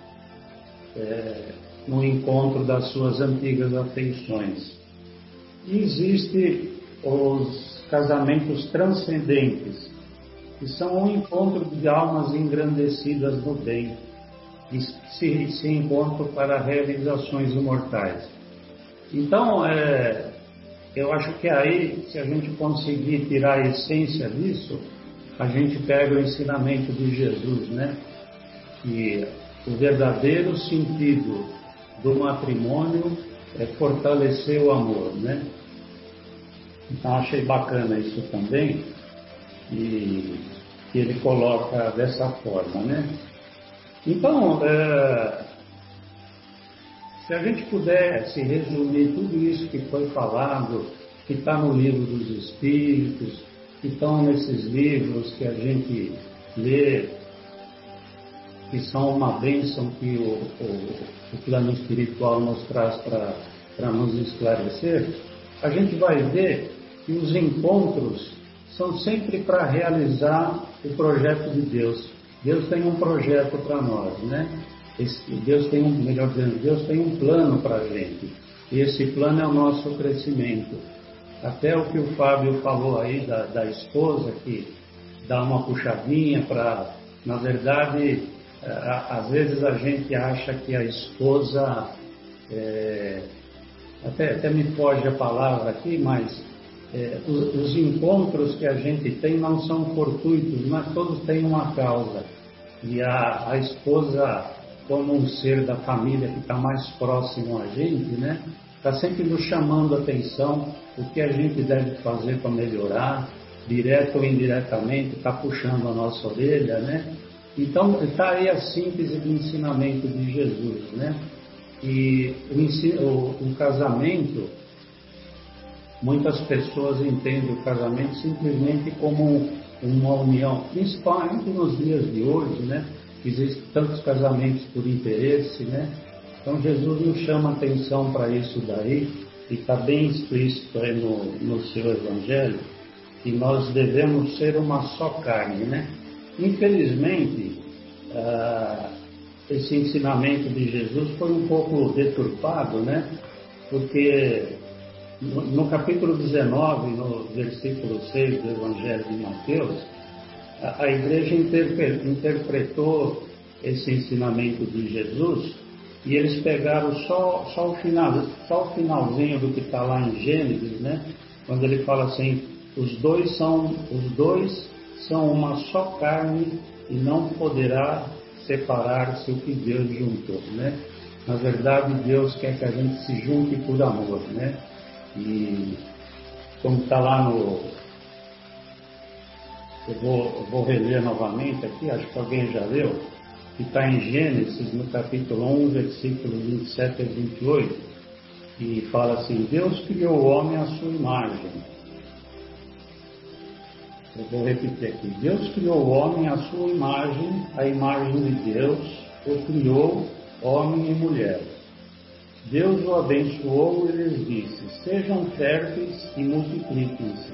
no encontro das suas antigas afeições. E existem os casamentos transcendentes, que são um encontro de almas engrandecidas no bem, que se encontram para realizações imortais. Então, eu acho que aí, se a gente conseguir tirar a essência disso, a gente pega o ensinamento de Jesus, né? Que o verdadeiro sentido do matrimônio é fortalecer o amor, né? Então, achei bacana isso também, e que ele coloca dessa forma, né? Então, se a gente pudesse resumir tudo isso que foi falado, que está no Livro dos Espíritos, que estão nesses livros que a gente lê, que são uma bênção que o plano espiritual nos traz para nos esclarecer, a gente vai ver que os encontros são sempre para realizar o projeto de Deus. Deus tem um projeto para nós, né? Deus tem um plano para a gente. E esse plano é o nosso crescimento. Até o que o Fábio falou aí da esposa, que dá uma puxadinha para... Na verdade, às vezes a gente acha que a esposa... Até me foge a palavra aqui, mas... Os encontros que a gente tem não são fortuitos, mas todos têm uma causa. E a esposa, como um ser da família que está mais próximo a gente, né, está sempre nos chamando a atenção, o que a gente deve fazer para melhorar, direto ou indiretamente, está puxando a nossa orelha, né? Então, está aí a síntese do ensinamento de Jesus, né? E o casamento, muitas pessoas entendem o casamento simplesmente como uma união, principalmente nos dias de hoje, né? Existem tantos casamentos por interesse, né? Então Jesus nos chama atenção para isso daí, e está bem explícito aí no seu Evangelho, que nós devemos ser uma só carne, né? Infelizmente, esse ensinamento de Jesus foi um pouco deturpado, né? Porque no capítulo 19, no versículo 6 do Evangelho de Mateus, a igreja interpretou esse ensinamento de Jesus, e eles pegaram só o finalzinho do que está lá em Gênesis, né? Quando ele fala assim, os dois são uma só carne e não poderá separar-se o que Deus juntou, né? Na verdade, Deus quer que a gente se junte por amor, né? E como está lá eu vou reler novamente aqui, acho que alguém já leu, que está em Gênesis, no capítulo 1, versículos 27 a 28, e fala assim: Deus criou o homem à sua imagem. Eu vou repetir aqui: Deus criou o homem à sua imagem, a imagem de Deus o criou, homem e mulher. Deus o abençoou e lhes disse: sejam férteis e multipliquem-se.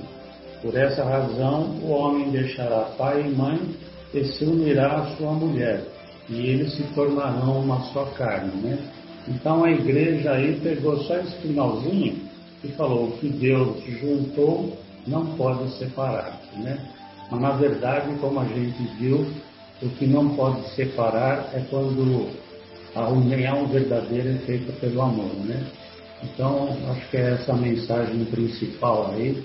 Por essa razão, o homem deixará pai e mãe e se unirá à sua mulher, e eles se formarão uma só carne, né? Então a igreja aí pegou só esse finalzinho e falou que Deus juntou, não pode separar, né? Mas na verdade, como a gente viu, o que não pode separar é quando a união verdadeira é feita pelo amor, né? Então, acho que é essa a mensagem principal aí,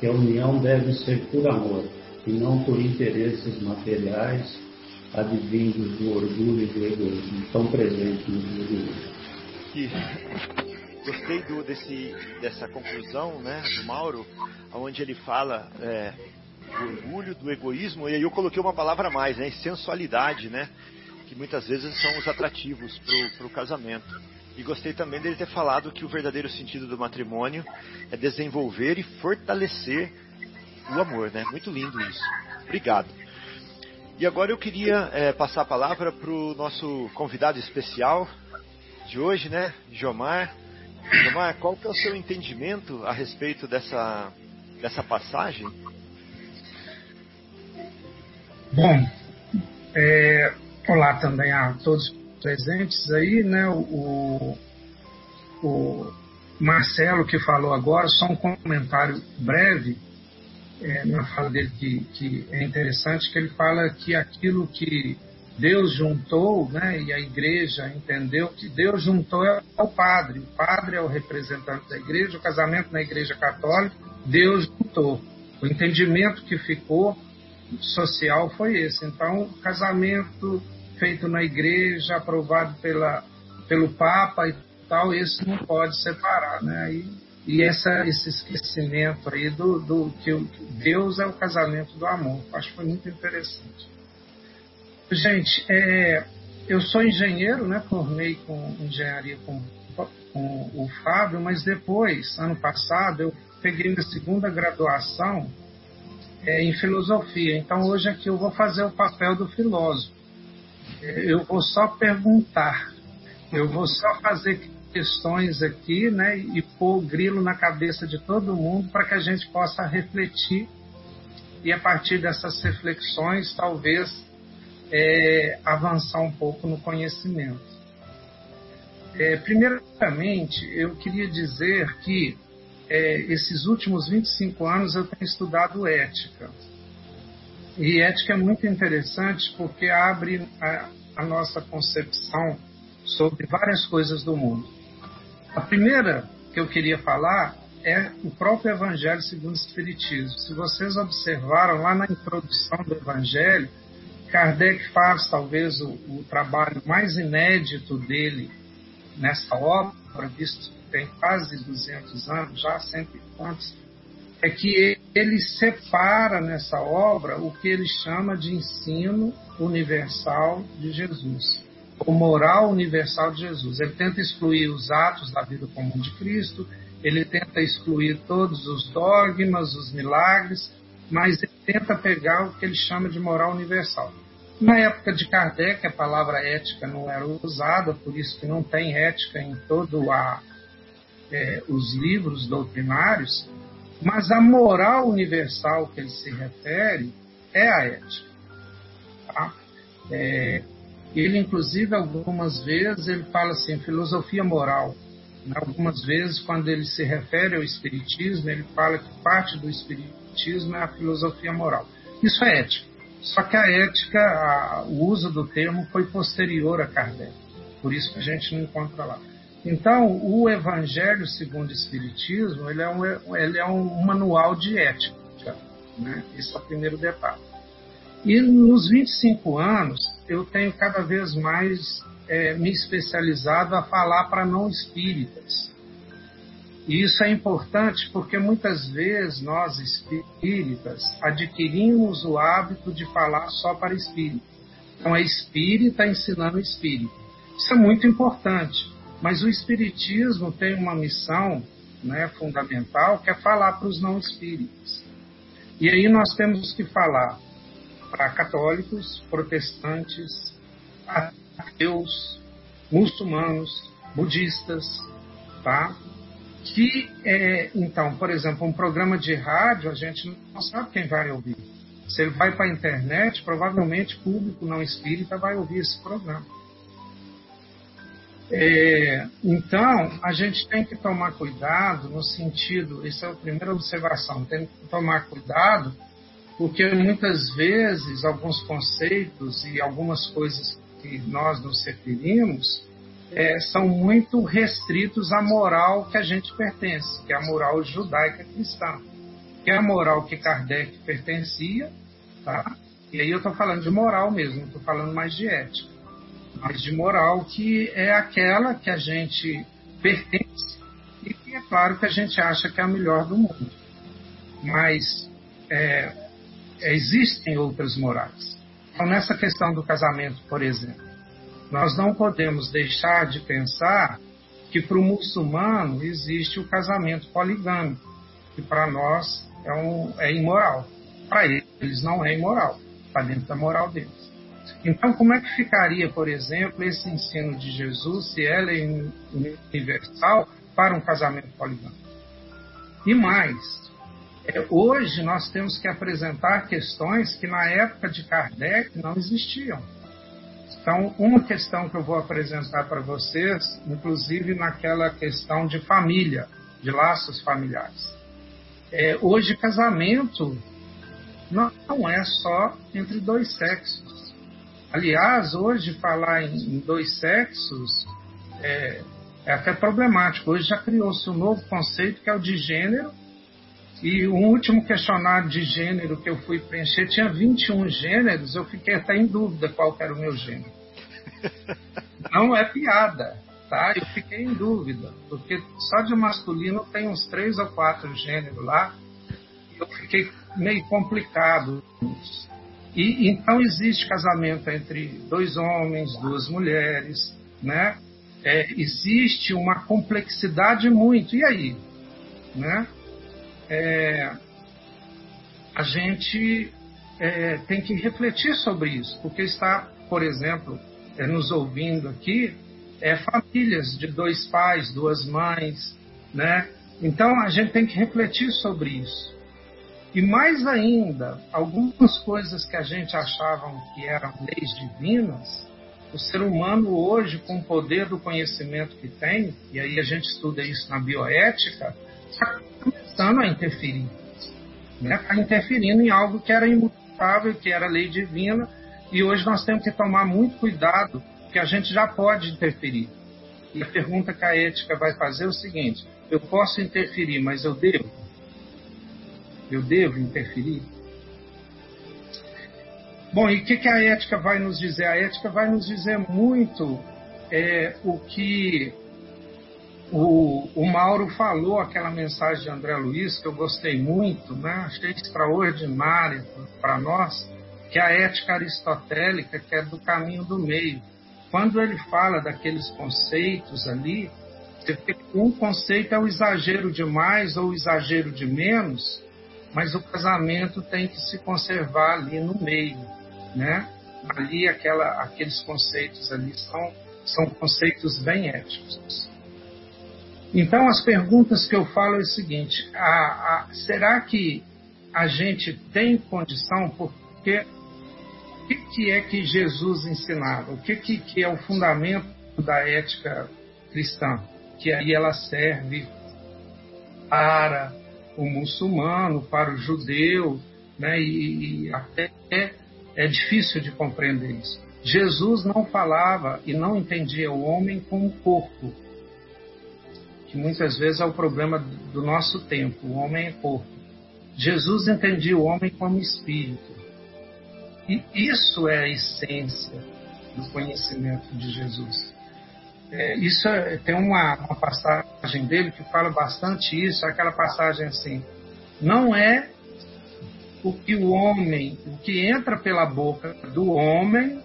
que a união deve ser por amor, e não por interesses materiais advindos do orgulho e do egoísmo, tão presentes no dia de hoje. Gostei dessa conclusão, né, do Mauro, onde ele fala... do orgulho, do egoísmo, e aí eu coloquei uma palavra a mais, né? Sensualidade, né? Que muitas vezes são os atrativos para o casamento. E gostei também dele ter falado que o verdadeiro sentido do matrimônio é desenvolver e fortalecer o amor, né? Muito lindo isso. Obrigado. E agora eu queria passar a palavra para o nosso convidado especial de hoje, né? Jomar. Jomar, qual que é o seu entendimento a respeito dessa passagem? Bom, olá também a todos presentes aí, né? O Marcelo que falou agora, só um comentário breve na fala dele que é interessante, que ele fala que aquilo que Deus juntou, né, e a igreja entendeu que Deus juntou é o padre é o representante da igreja, o casamento na igreja católica, Deus juntou. O entendimento que ficou social foi esse. Então, casamento feito na igreja, aprovado pelo Papa e tal, esse não pode separar, né? E esse esquecimento aí do que Deus é o casamento do amor. Acho que foi muito interessante. Gente, eu sou engenheiro, né? Formei com engenharia com o Fábio, mas depois, ano passado, eu peguei minha segunda graduação em filosofia. Então hoje aqui eu vou fazer o papel do filósofo. Eu vou só perguntar, eu vou só fazer questões aqui, né, e pôr o grilo na cabeça de todo mundo para que a gente possa refletir, e a partir dessas reflexões talvez avançar um pouco no conhecimento. Primeiramente eu queria dizer que esses últimos 25 anos eu tenho estudado ética. E ética é muito interessante porque abre a nossa concepção sobre várias coisas do mundo. A primeira que eu queria falar é o próprio Evangelho segundo o Espiritismo. Se vocês observaram, lá na introdução do Evangelho, Kardec faz talvez o trabalho mais inédito dele nessa obra, visto tem quase 200 anos, já 100 e tantos, é que ele separa nessa obra o que ele chama de ensino universal de Jesus, ou moral universal de Jesus. Ele tenta excluir os atos da vida comum de Cristo, ele tenta excluir todos os dogmas, os milagres, mas ele tenta pegar o que ele chama de moral universal. Na época de Kardec, a palavra ética não era usada, por isso que não tem ética em todo os livros doutrinários, mas a moral universal que ele se refere é a ética. Tá? Ele, inclusive, algumas vezes, ele fala assim, filosofia moral. Algumas vezes, quando ele se refere ao espiritismo, ele fala que parte do espiritismo é a filosofia moral. Isso é ética. Só que a ética, o uso do termo foi posterior a Kardec. Por isso que a gente não encontra lá. Então, o Evangelho segundo o Espiritismo, ele é um manual de ética, né? Esse é o primeiro detalhe. E nos 25 anos, eu tenho cada vez mais me especializado a falar para não espíritas. E isso é importante porque muitas vezes nós espíritas adquirimos o hábito de falar só para espíritas. Então é espírita ensinando espírita. Isso é muito importante. Mas o espiritismo tem uma missão, né, fundamental, que é falar para os não espíritas. E aí nós temos que falar para católicos, protestantes, ateus, muçulmanos, budistas, tá? Que, então, por exemplo, um programa de rádio, a gente não sabe quem vai ouvir. Se ele vai para a internet, provavelmente o público não espírita vai ouvir esse programa. Então, a gente tem que tomar cuidado no sentido, essa é a primeira observação, tem que tomar cuidado porque muitas vezes alguns conceitos e algumas coisas que nós nos referimos são muito restritos à moral que a gente pertence, que é a moral judaica cristã, que é a moral que Kardec pertencia, tá? E aí eu estou falando de moral mesmo, não estou falando mais de ética, mas de moral que é aquela que a gente pertence e que é claro que a gente acha que é a melhor do mundo. Mas existem outras morais. Então, nessa questão do casamento, por exemplo, nós não podemos deixar de pensar que para o muçulmano existe o casamento poligâmico, que para nós é imoral. Para eles não é imoral, está dentro da moral deles. Então, como é que ficaria, por exemplo, esse ensino de Jesus, se ela é universal, para um casamento poligâmico? E mais, hoje nós temos que apresentar questões que na época de Kardec não existiam. Então, uma questão que eu vou apresentar para vocês, inclusive naquela questão de família, de laços familiares. Hoje, casamento não é só entre dois sexos. Aliás, hoje falar em dois sexos é até problemático. Hoje já criou-se um novo conceito que é o de gênero. E o último questionário de gênero que eu fui preencher tinha 21 gêneros. Eu fiquei até em dúvida qual era o meu gênero. Não é piada, tá? Eu fiquei em dúvida. Porque só de masculino tem uns 3 ou 4 gêneros lá. E eu fiquei meio complicado nisso. E, então, existe casamento entre dois homens, duas mulheres, né? Existe uma complexidade muito. E aí? Né? A gente tem que refletir sobre isso, porque está, por exemplo, nos ouvindo aqui, famílias de dois pais, duas mães, né? Então, a gente tem que refletir sobre isso. E mais ainda, algumas coisas que a gente achava que eram leis divinas, o ser humano hoje, com o poder do conhecimento que tem, e aí a gente estuda isso na bioética, está começando a interferir. Está interferindo em algo que era imutável, que era lei divina, e hoje nós temos que tomar muito cuidado, porque a gente já pode interferir. E a pergunta que a ética vai fazer é o seguinte: eu posso interferir, mas eu devo? Eu devo interferir? Bom, e o que a ética vai nos dizer? A ética vai nos dizer muito o que o Mauro falou, aquela mensagem de André Luiz, que eu gostei muito, né? Achei extraordinária para nós, que é a ética aristotélica, que é do caminho do meio. Quando ele fala daqueles conceitos ali, um conceito é o exagero de mais ou o exagero de menos, mas o casamento tem que se conservar ali no meio, né? Ali aqueles conceitos ali são conceitos bem éticos. Então, as perguntas que eu falo é o seguinte: será que a gente tem condição? Porque o que é que Jesus ensinava? O que é o fundamento da ética cristã? Que aí ela serve para o muçulmano, para o judeu, né? E até é difícil de compreender isso. Jesus não falava e não entendia o homem como corpo, que muitas vezes é o problema do nosso tempo, o homem é corpo. Jesus entendia o homem como espírito. E isso é a essência do conhecimento de Jesus. Tem uma passagem dele que fala bastante isso, aquela passagem assim: não é o que entra pela boca do homem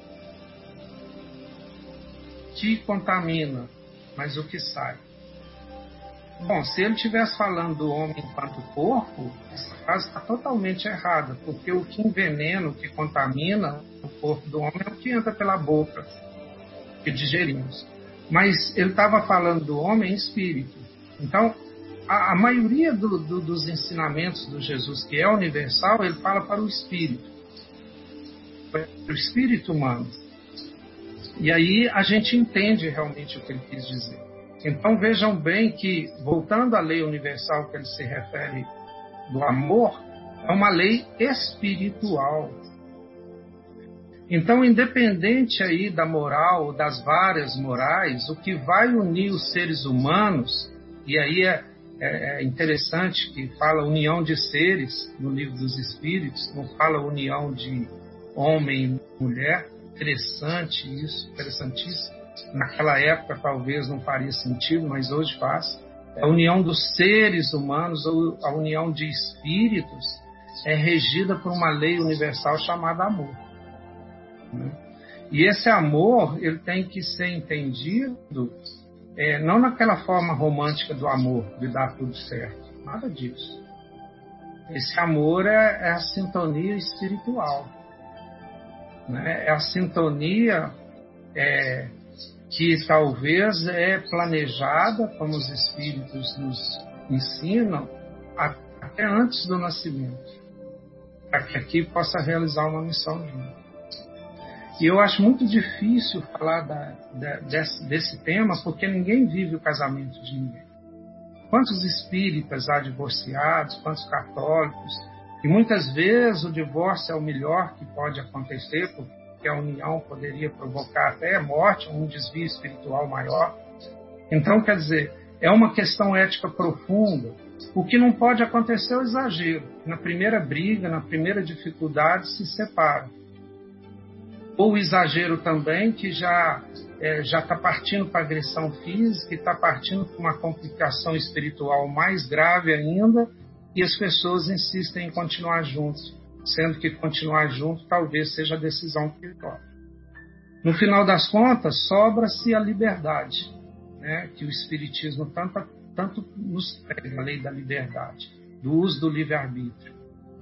que contamina, mas o que sai. Bom, se ele estivesse falando do homem enquanto corpo, essa frase está totalmente errada, porque o que envenena, o que contamina o corpo do homem é o que entra pela boca, que digerimos. Mas ele estava falando do homem espírito. Então, a maioria dos ensinamentos do Jesus, que é universal, ele fala para o espírito humano. E aí a gente entende realmente o que ele quis dizer. Então vejam bem que, voltando à lei universal que ele se refere do amor, é uma lei espiritual. Então, independente aí da moral, das várias morais, o que vai unir os seres humanos, e aí é interessante que fala união de seres no Livro dos Espíritos, não fala união de homem e mulher, interessante isso, interessantíssimo. Naquela época talvez não faria sentido, mas hoje faz. A união dos seres humanos, ou a união de espíritos, é regida por uma lei universal chamada amor. E esse amor, ele tem que ser entendido não naquela forma romântica do amor, de dar tudo certo, nada disso. Esse amor é a sintonia espiritual, né? É a sintonia que talvez é planejada, como os Espíritos nos ensinam, até antes do nascimento, para que aqui possa realizar uma missão divina. E eu acho muito difícil falar desse tema, porque ninguém vive o casamento de ninguém. Quantos espíritas há divorciados, quantos católicos, e muitas vezes o divórcio é o melhor que pode acontecer, porque a união poderia provocar até a morte, um desvio espiritual maior. Então, quer dizer, é uma questão ética profunda. O que não pode acontecer é o exagero. Na primeira briga, na primeira dificuldade, se separa. Ou o exagero também, que já está partindo para agressão física, e está partindo para uma complicação espiritual mais grave ainda, e as pessoas insistem em continuar juntos, sendo que continuar junto talvez seja a decisão que toma. No final das contas, sobra-se a liberdade, né, que o Espiritismo tanto nos pede, a lei da liberdade, do uso do livre-arbítrio,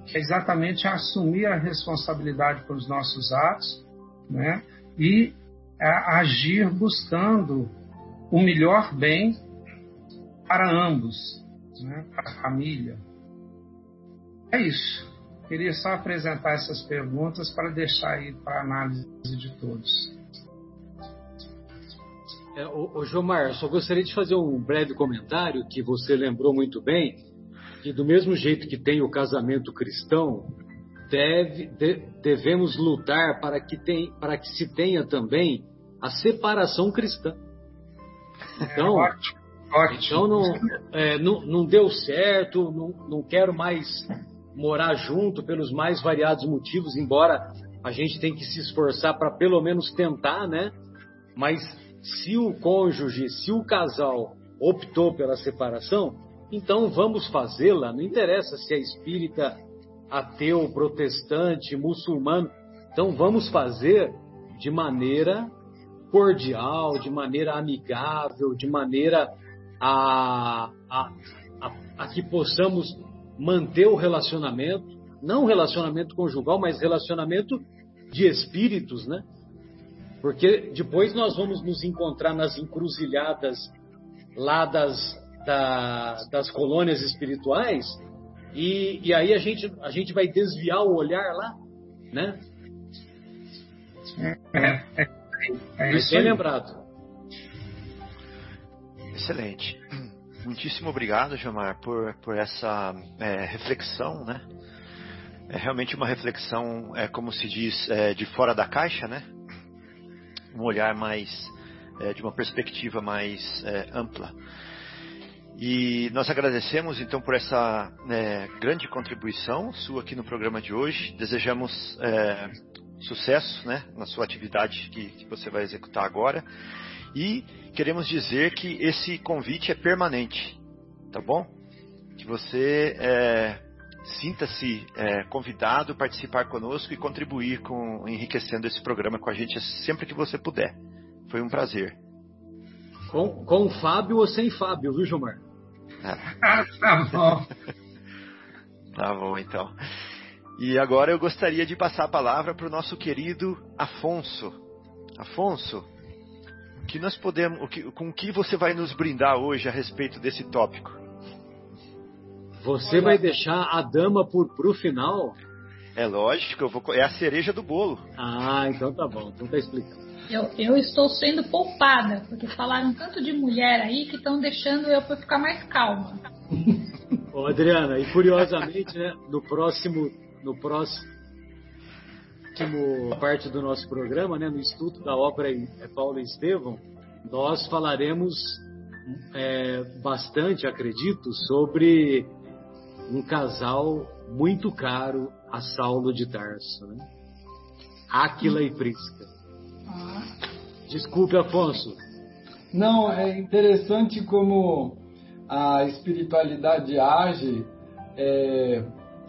que é exatamente assumir a responsabilidade pelos nossos atos, né, e agir buscando o melhor bem para ambos, né, para a família. É isso. Queria só apresentar essas perguntas para deixar aí para a análise de todos. Gilmar, eu só gostaria de fazer um breve comentário que você lembrou muito bem, que do mesmo jeito que tem o casamento cristão, devemos lutar para que se tenha também a separação cristã. Então, ótimo. Então não deu certo, não quero mais morar junto pelos mais variados motivos, embora a gente tenha que se esforçar para pelo menos tentar, né? Mas se o cônjuge, se o casal optou pela separação, então vamos fazê-la, não interessa se é espírita, ateu, protestante, muçulmano. Então vamos fazer de maneira cordial, de maneira amigável, de maneira a que possamos manter o relacionamento, não relacionamento conjugal, mas relacionamento de espíritos, né? Porque depois nós vamos nos encontrar nas encruzilhadas lá das colônias espirituais. E aí a gente vai desviar o olhar lá, né? Isso aí. Lembrado. Excelente. Muitíssimo obrigado, Gilmar, por essa reflexão, né? É realmente uma reflexão, como se diz, de fora da caixa, né? Um olhar mais, de uma perspectiva mais ampla. E nós agradecemos, então, por essa grande contribuição sua aqui no programa de hoje. Desejamos sucesso, né, na sua atividade que você vai executar agora. E queremos dizer que esse convite é permanente, tá bom? Que você sinta-se convidado a participar conosco e contribuir enriquecendo esse programa com a gente sempre que você puder. Foi um prazer. Com Fábio ou sem Fábio, viu, Gilmar? Tá bom. Tá bom, então. E agora eu gostaria de passar a palavra para o nosso querido Afonso. Afonso, que nós podemos, com que você vai nos brindar hoje a respeito desse tópico? Você vai deixar a dama para o final? É lógico, é a cereja do bolo. Ah, então tá bom, então tá explicado. Eu estou sendo poupada, porque falaram tanto de mulher aí que estão deixando eu para ficar mais calma. Ô, Adriana, e curiosamente, né, no próximo parte do nosso programa, né, no estudo da obra Paulo e Estevão, nós falaremos bastante, acredito, sobre um casal muito caro a Saulo de Tarso, né? Áquila e Prisca. Desculpe, Afonso. Não, é interessante como a espiritualidade age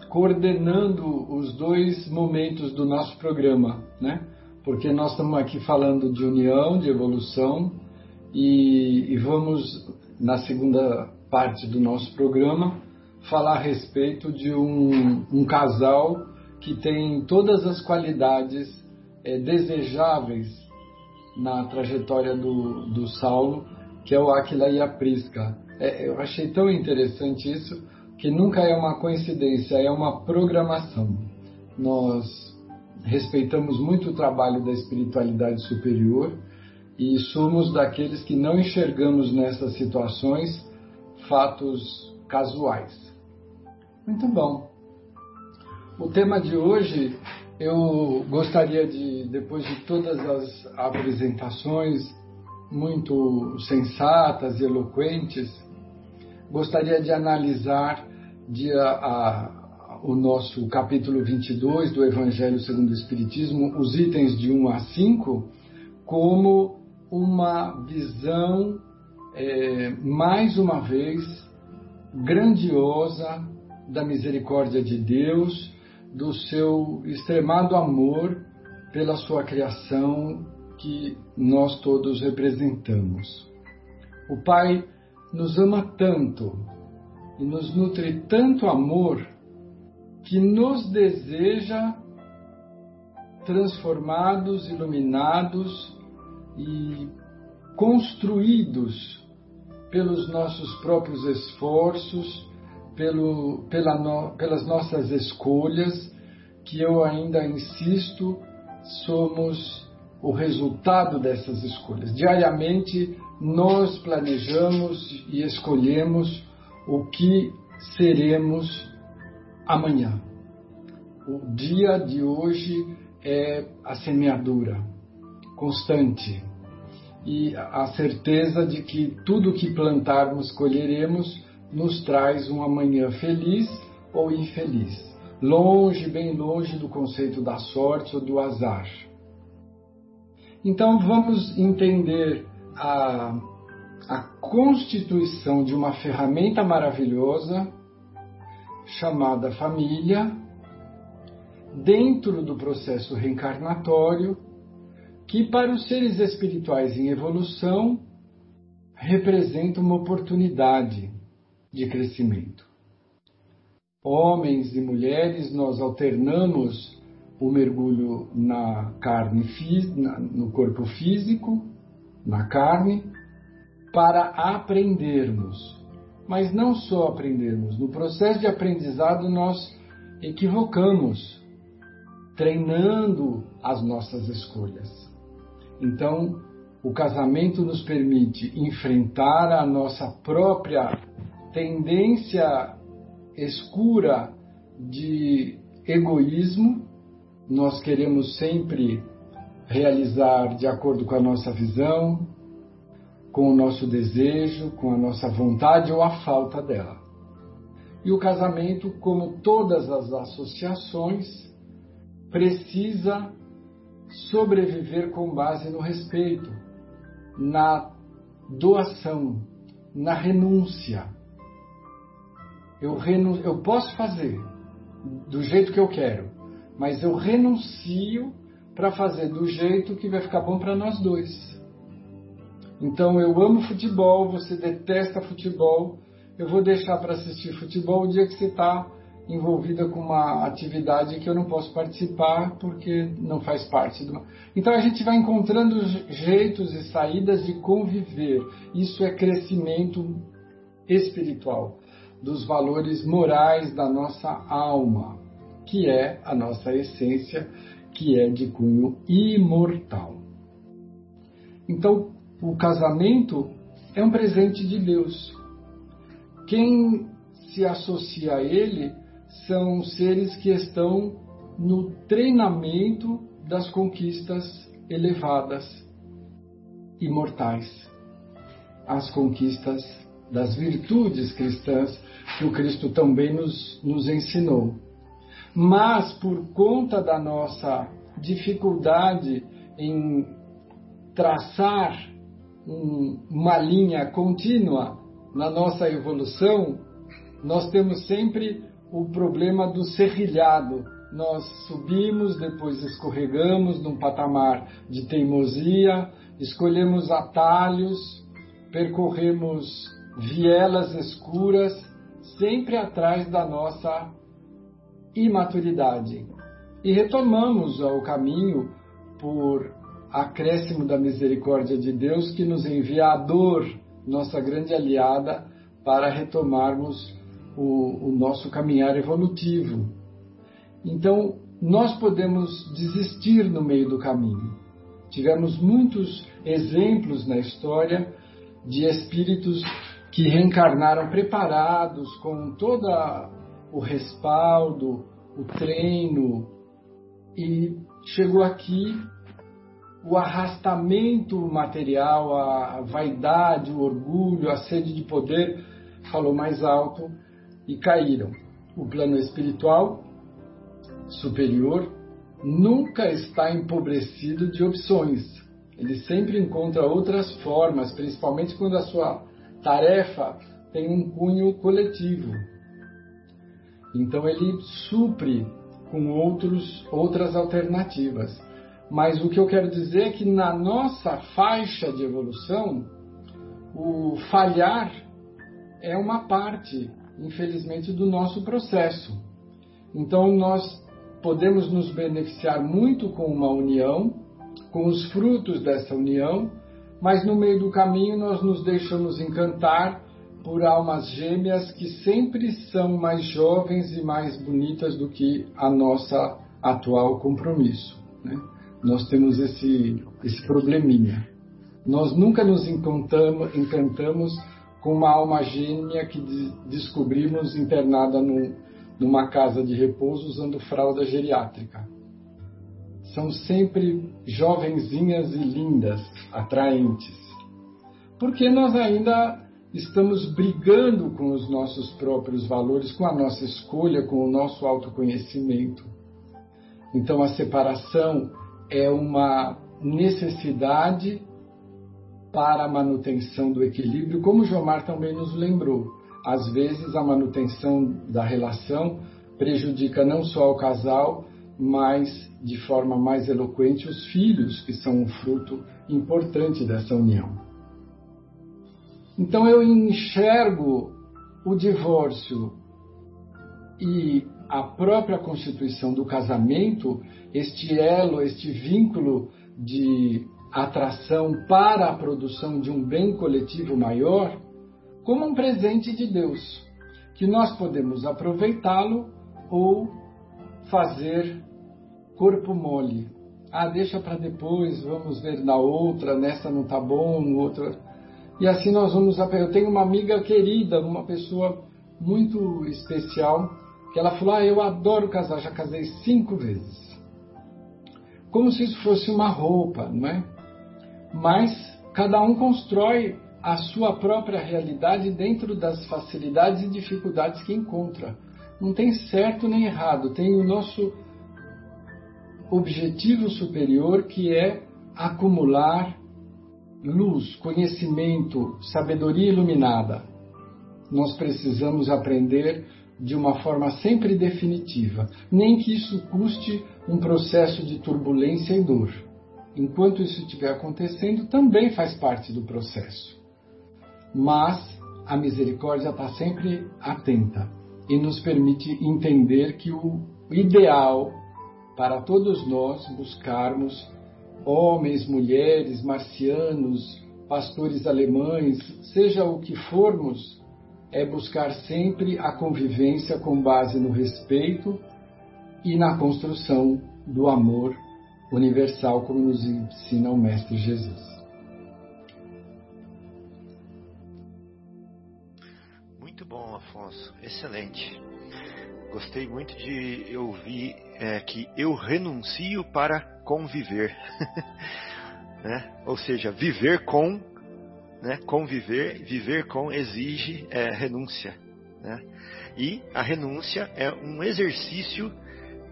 coordenando os dois momentos do nosso programa, né? Porque nós estamos aqui falando de união, de evolução, e vamos, na segunda parte do nosso programa, falar a respeito de um casal que tem todas as qualidades desejáveis na trajetória do Saulo, que é o Áquila e a Prisca. Eu achei tão interessante isso, que nunca é uma coincidência, é uma programação. Nós respeitamos muito o trabalho da espiritualidade superior e somos daqueles que não enxergamos nessas situações fatos casuais. Muito bom. O tema de hoje... Eu gostaria de, depois de todas as apresentações muito sensatas e eloquentes, gostaria de analisar o nosso capítulo 22 do Evangelho segundo o Espiritismo, os itens de 1 a 5, como uma visão, mais uma vez, grandiosa da misericórdia de Deus, do seu extremado amor pela sua criação que nós todos representamos. O Pai nos ama tanto e nos nutre tanto amor que nos deseja transformados, iluminados e construídos pelos nossos próprios esforços, pelas nossas escolhas, que eu ainda insisto, somos o resultado dessas escolhas. Diariamente nós planejamos e escolhemos o que seremos amanhã. O dia de hoje é a semeadura constante e a certeza de que tudo que plantarmos colheremos nos traz um amanhã feliz ou infeliz, longe, bem longe do conceito da sorte ou do azar. Então vamos entender a constituição de uma ferramenta maravilhosa chamada família, dentro do processo reencarnatório, que para os seres espirituais em evolução representa uma oportunidade de crescimento. Homens e mulheres, nós alternamos o mergulho na carne, no corpo físico, na carne, para aprendermos. Mas não só aprendermos, no processo de aprendizado nós equivocamos, treinando as nossas escolhas. Então, o casamento nos permite enfrentar a nossa própria tendência escura de egoísmo. Nós queremos sempre realizar de acordo com a nossa visão, com o nosso desejo, com a nossa vontade ou a falta dela. E o casamento, como todas as associações, precisa sobreviver com base no respeito, na doação, na renúncia. Eu posso fazer do jeito que eu quero, mas eu renuncio para fazer do jeito que vai ficar bom para nós dois. Então eu amo futebol, você detesta futebol, eu vou deixar para assistir futebol o dia que você está envolvida com uma atividade que eu não posso participar porque não faz parte. Então a gente vai encontrando jeitos e saídas de conviver. Isso é crescimento espiritual, dos valores morais da nossa alma, que é a nossa essência, que é de cunho imortal. Então, o casamento é um presente de Deus. Quem se associa a ele são seres que estão no treinamento das conquistas elevadas, imortais, as conquistas das virtudes cristãs que o Cristo também nos ensinou. Mas, por conta da nossa dificuldade em traçar uma linha contínua na nossa evolução, nós temos sempre o problema do serrilhado. Nós subimos, depois escorregamos num patamar de teimosia, escolhemos atalhos, percorremos vielas escuras, sempre atrás da nossa imaturidade. E retomamos o caminho por acréscimo da misericórdia de Deus, que nos envia a dor, nossa grande aliada, para retomarmos o nosso caminhar evolutivo. Então, nós podemos desistir no meio do caminho. Tivemos muitos exemplos na história de espíritos que reencarnaram preparados, com todo o respaldo, o treino, e chegou aqui o arrastamento material, a vaidade, o orgulho, a sede de poder, falou mais alto, e caíram. O plano espiritual superior nunca está empobrecido de opções. Ele sempre encontra outras formas, principalmente quando a sua tarefa tem um cunho coletivo. Então ele supre com outras alternativas. Mas o que eu quero dizer é que na nossa faixa de evolução, o falhar é uma parte, infelizmente, do nosso processo. Então nós podemos nos beneficiar muito com uma união, com os frutos dessa união, mas no meio do caminho nós nos deixamos encantar por almas gêmeas que sempre são mais jovens e mais bonitas do que a nossa atual compromisso, né? Nós temos esse probleminha. Nós nunca nos encantamos com uma alma gêmea que descobrimos internada numa casa de repouso usando fralda geriátrica. São sempre jovenzinhas e lindas, atraentes. Porque nós ainda estamos brigando com os nossos próprios valores, com a nossa escolha, com o nosso autoconhecimento. Então a separação é uma necessidade para a manutenção do equilíbrio, como Jomar também nos lembrou. Às vezes a manutenção da relação prejudica não só o casal, mas de forma mais eloquente os filhos, que são um fruto importante dessa união. Então eu enxergo o divórcio e a própria constituição do casamento, este elo, este vínculo de atração para a produção de um bem coletivo maior, como um presente de Deus, que nós podemos aproveitá-lo ou fazer corpo mole. Deixa para depois, vamos ver na outra, nessa não tá bom, no outro. E assim nós vamos. Eu tenho uma amiga querida, uma pessoa muito especial, que ela falou, eu adoro casar, já casei 5 vezes. Como se isso fosse uma roupa, não é? Mas cada um constrói a sua própria realidade dentro das facilidades e dificuldades que encontra. Não tem certo nem errado, tem o nosso objetivo superior, que é acumular luz, conhecimento, sabedoria iluminada. Nós precisamos aprender de uma forma sempre definitiva, nem que isso custe um processo de turbulência e dor. enquanto isso estiver acontecendo, também faz parte do processo. Mas a misericórdia está sempre atenta e nos permite entender que o ideal para todos nós buscarmos homens, mulheres, marcianos, pastores alemães, seja o que formos, é buscar sempre a convivência com base no respeito e na construção do amor universal, como nos ensina o Mestre Jesus. Muito bom, Afonso. Excelente. Gostei muito de ouvir que eu renuncio para conviver. Né? Ou seja, viver com, né? Viver com exige renúncia. Né? E a renúncia é um exercício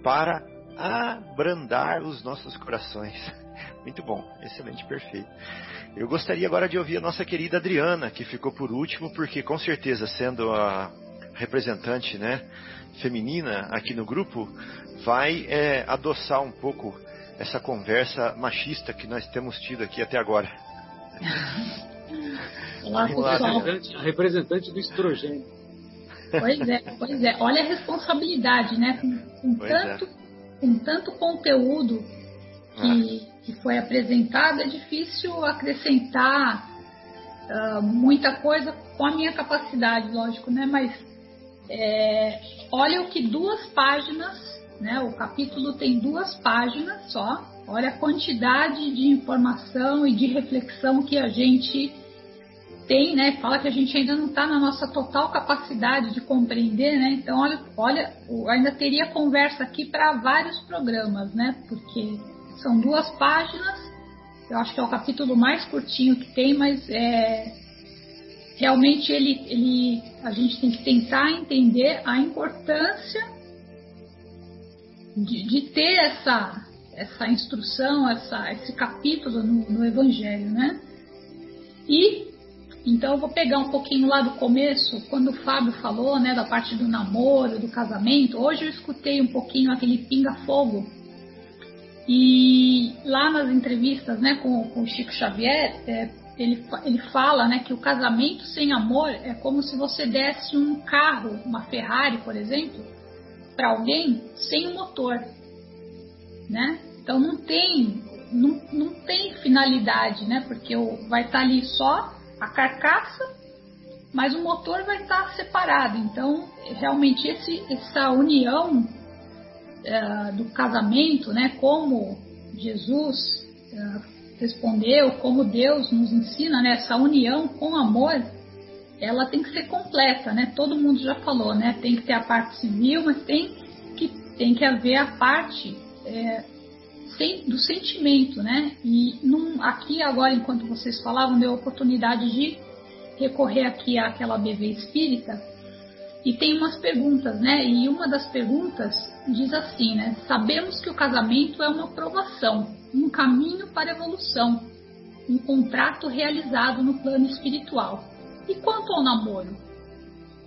para abrandar os nossos corações. Muito bom, excelente, perfeito. Eu gostaria agora de ouvir a nossa querida Adriana, que ficou por último, porque com certeza, sendo a representante, né, feminina aqui no grupo, vai adoçar um pouco essa conversa machista que nós temos tido aqui até agora. Olá, a representante do estrogênio. Pois é. Olha a responsabilidade, né? Com tanto conteúdo que foi apresentado, é difícil acrescentar muita coisa com a minha capacidade, lógico, né? Mas olha o que 2 páginas, né? O capítulo tem 2 páginas só. Olha a quantidade de informação e de reflexão que a gente tem, né? Fala que a gente ainda não está na nossa total capacidade de compreender, né? Então, olha, ainda teria conversa aqui para vários programas, né? Porque são 2 páginas, eu acho que é o capítulo mais curtinho que tem, mas realmente ele, a gente tem que tentar entender a importância de ter essa instrução, esse capítulo no Evangelho, né? Então, eu vou pegar um pouquinho lá do começo, quando o Fábio falou, né, da parte do namoro, do casamento. Hoje eu escutei um pouquinho aquele pinga-fogo. E lá nas entrevistas, né, com o Chico Xavier, ele fala, né, que o casamento sem amor é como se você desse um carro, uma Ferrari, por exemplo, para alguém sem um motor. Né? Então, não tem finalidade, né, porque vai estar ali só a carcaça, mas o motor vai estar separado. Então, realmente, essa união do casamento, né, como Jesus respondeu, como Deus nos ensina, né, essa união com amor, ela tem que ser completa, né? Todo mundo já falou, né? Tem que ter a parte civil, mas tem que haver a parte do sentimento, né? E aqui agora, enquanto vocês falavam, deu a oportunidade de recorrer aqui àquela BV Espírita, e tem umas perguntas, né? E uma das perguntas diz assim, né? Sabemos que o casamento é uma provação, um caminho para a evolução, um contrato realizado no plano espiritual. E quanto ao namoro?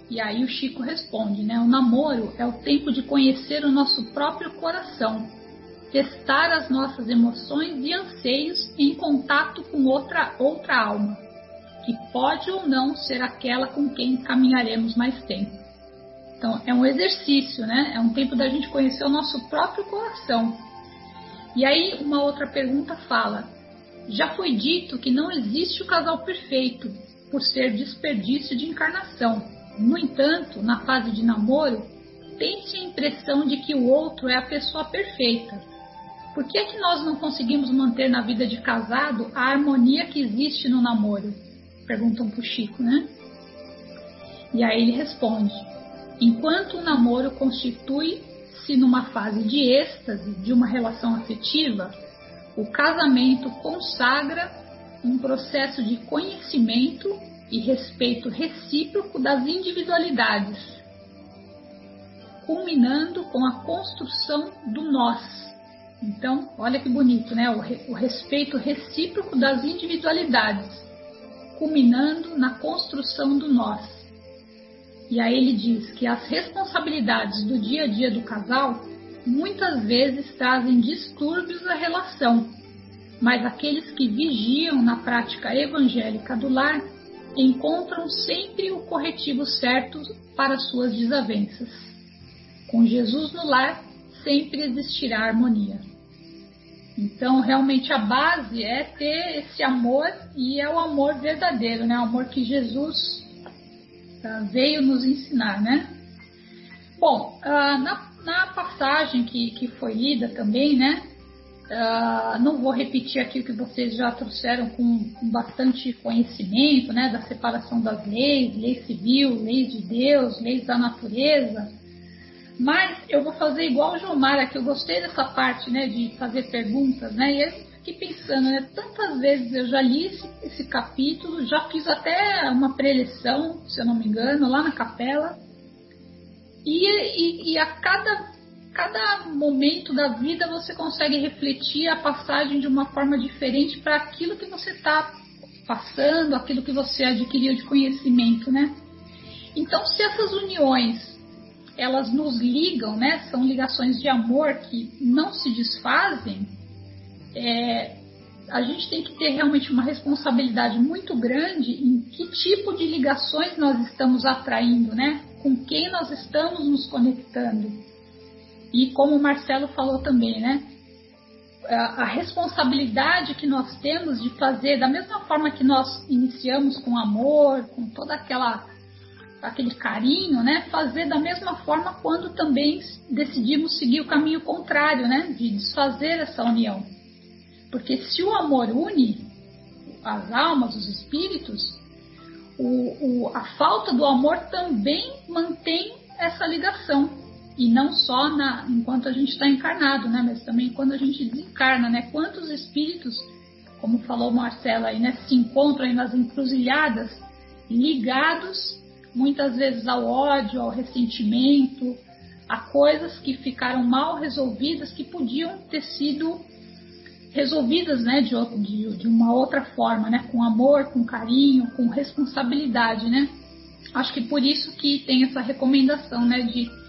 E aí o Chico responde, né? O namoro é o tempo de conhecer o nosso próprio coração, testar as nossas emoções e anseios em contato com outra alma, que pode ou não ser aquela com quem caminharemos mais tempo. Então, é um exercício, né? É um tempo da gente conhecer o nosso próprio coração. E aí, uma outra pergunta fala, já foi dito que não existe o casal perfeito, por ser desperdício de encarnação. No entanto, na fase de namoro, tem-se a impressão de que o outro é a pessoa perfeita. Por que é que nós não conseguimos manter na vida de casado a harmonia que existe no namoro? Perguntam para o Chico, né? E aí ele responde, enquanto o namoro constitui-se numa fase de êxtase de uma relação afetiva, o casamento consagra um processo de conhecimento e respeito recíproco das individualidades, culminando com a construção do nós. Então, olha que bonito, né? O respeito recíproco das individualidades, culminando na construção do nós. E aí ele diz que as responsabilidades do dia a dia do casal muitas vezes trazem distúrbios à relação, mas aqueles que vigiam na prática evangélica do lar encontram sempre o corretivo certo para suas desavenças. Com Jesus no lar, sempre existirá harmonia. Então, realmente, a base é ter esse amor, e é o amor verdadeiro, né? O amor que Jesus veio nos ensinar, né? Bom, na passagem que foi lida também, né? Não vou repetir aqui o que vocês já trouxeram com bastante conhecimento, né, da separação das leis, lei civil, leis de Deus, leis da natureza, mas eu vou fazer igual o Gilmar aqui. Eu gostei dessa parte, né, de fazer perguntas, né, e eu fiquei pensando, né, tantas vezes eu já li esse capítulo, já fiz até uma preleção, se eu não me engano, lá na capela, e a cada momento da vida você consegue refletir a passagem de uma forma diferente para aquilo que você está passando, aquilo que você adquiriu de conhecimento, né? Então, se essas uniões, elas nos ligam, né? São ligações de amor que não se desfazem, a gente tem que ter realmente uma responsabilidade muito grande em que tipo de ligações nós estamos atraindo, né? Com quem nós estamos nos conectando. E como o Marcelo falou também, né? A responsabilidade que nós temos de fazer, da mesma forma que nós iniciamos com amor, com todo aquele carinho, né? Fazer da mesma forma quando também decidimos seguir o caminho contrário, né? De desfazer essa união. Porque se o amor une as almas, os espíritos, a falta do amor também mantém essa ligação. E não só enquanto a gente está encarnado, né? Mas também quando a gente desencarna, né? Quantos espíritos, como falou o Marcelo aí, né? Se encontram aí nas encruzilhadas, ligados muitas vezes ao ódio, ao ressentimento, a coisas que ficaram mal resolvidas, que podiam ter sido resolvidas, né? De uma outra forma, né? Com amor, com carinho, com responsabilidade, né? Acho que por isso que tem essa recomendação, né? De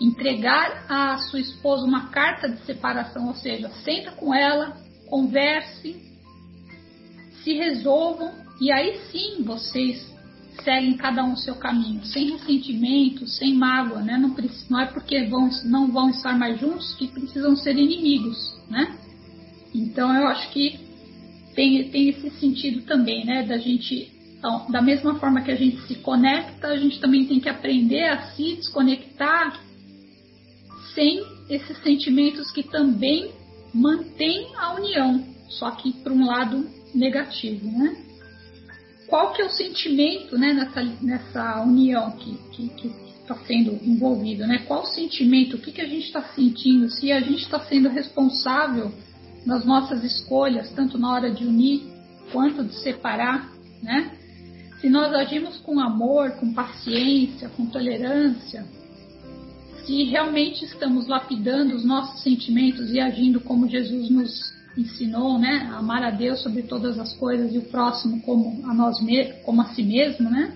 entregar à sua esposa uma carta de separação, ou seja, senta com ela, converse, se resolvam, e aí sim vocês seguem cada um o seu caminho, sem ressentimento, sem mágoa, né? Não é porque não vão estar mais juntos que precisam ser inimigos, né? Então eu acho que tem esse sentido também, né? Da gente... Então, da mesma forma que a gente se conecta, a gente também tem que aprender a se desconectar sem esses sentimentos que também mantêm a união, só que por um lado negativo, né? Qual que é o sentimento, né, nessa união que está sendo envolvida, né? Qual o sentimento, o que a gente está sentindo, se a gente está sendo responsável nas nossas escolhas, tanto na hora de unir quanto de separar, né? Se nós agimos com amor, com paciência, com tolerância, se realmente estamos lapidando os nossos sentimentos e agindo como Jesus nos ensinou, né? Amar a Deus sobre todas as coisas e o próximo como a si mesmo, né?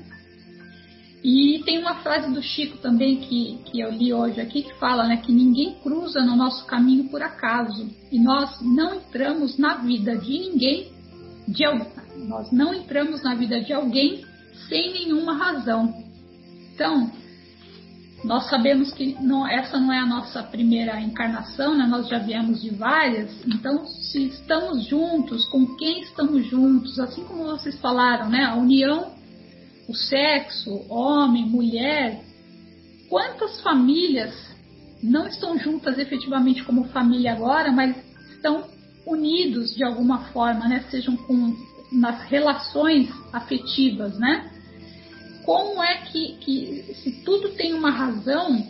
E tem uma frase do Chico também que eu li hoje aqui, que fala, né, que ninguém cruza no nosso caminho por acaso, e nós não entramos na vida de alguém sem nenhuma razão. Então, nós sabemos que essa não é a nossa primeira encarnação, né? Nós já viemos de várias. Então, se estamos juntos, com quem estamos juntos, assim como vocês falaram, né? A união, o sexo, homem, mulher, quantas famílias não estão juntas efetivamente como família agora, mas estão unidos de alguma forma, né? Sejam nas relações afetivas, né? Como é que se tudo tem uma razão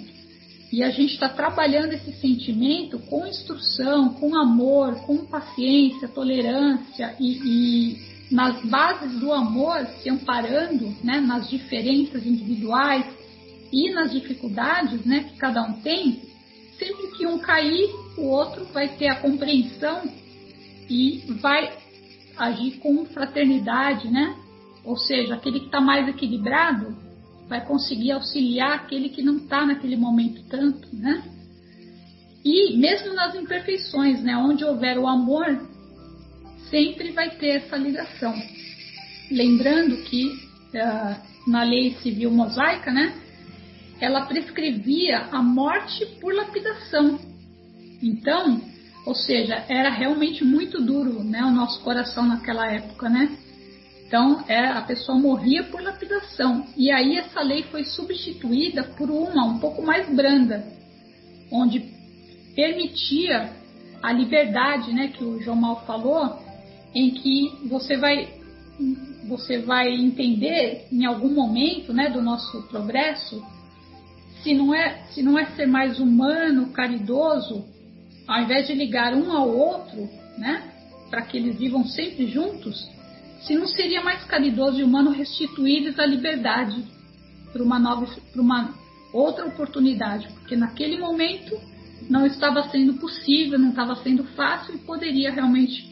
e a gente está trabalhando esse sentimento com instrução, com amor, com paciência, tolerância e nas bases do amor, se amparando, né, nas diferenças individuais e nas dificuldades, né, que cada um tem, sempre que um cair, o outro vai ter a compreensão e vai agir com fraternidade, né? Ou seja, aquele que está mais equilibrado vai conseguir auxiliar aquele que não está naquele momento tanto, né? E mesmo nas imperfeições, né? Onde houver o amor, sempre vai ter essa ligação. Lembrando que na lei civil mosaica, né, ela prescrevia a morte por lapidação. Então, ou seja, era realmente muito duro, né, o nosso coração naquela época, né? Então, a pessoa morria por lapidação. E aí essa lei foi substituída por uma um pouco mais branda, onde permitia a liberdade, né, que o João Mal falou, em que você vai entender em algum momento, né, do nosso progresso, se não é ser mais humano, caridoso, ao invés de ligar um ao outro, né, para que eles vivam sempre juntos, se não seria mais caridoso e humano restituir-lhes a liberdade para uma outra oportunidade, porque naquele momento não estava sendo possível, não estava sendo fácil e poderia realmente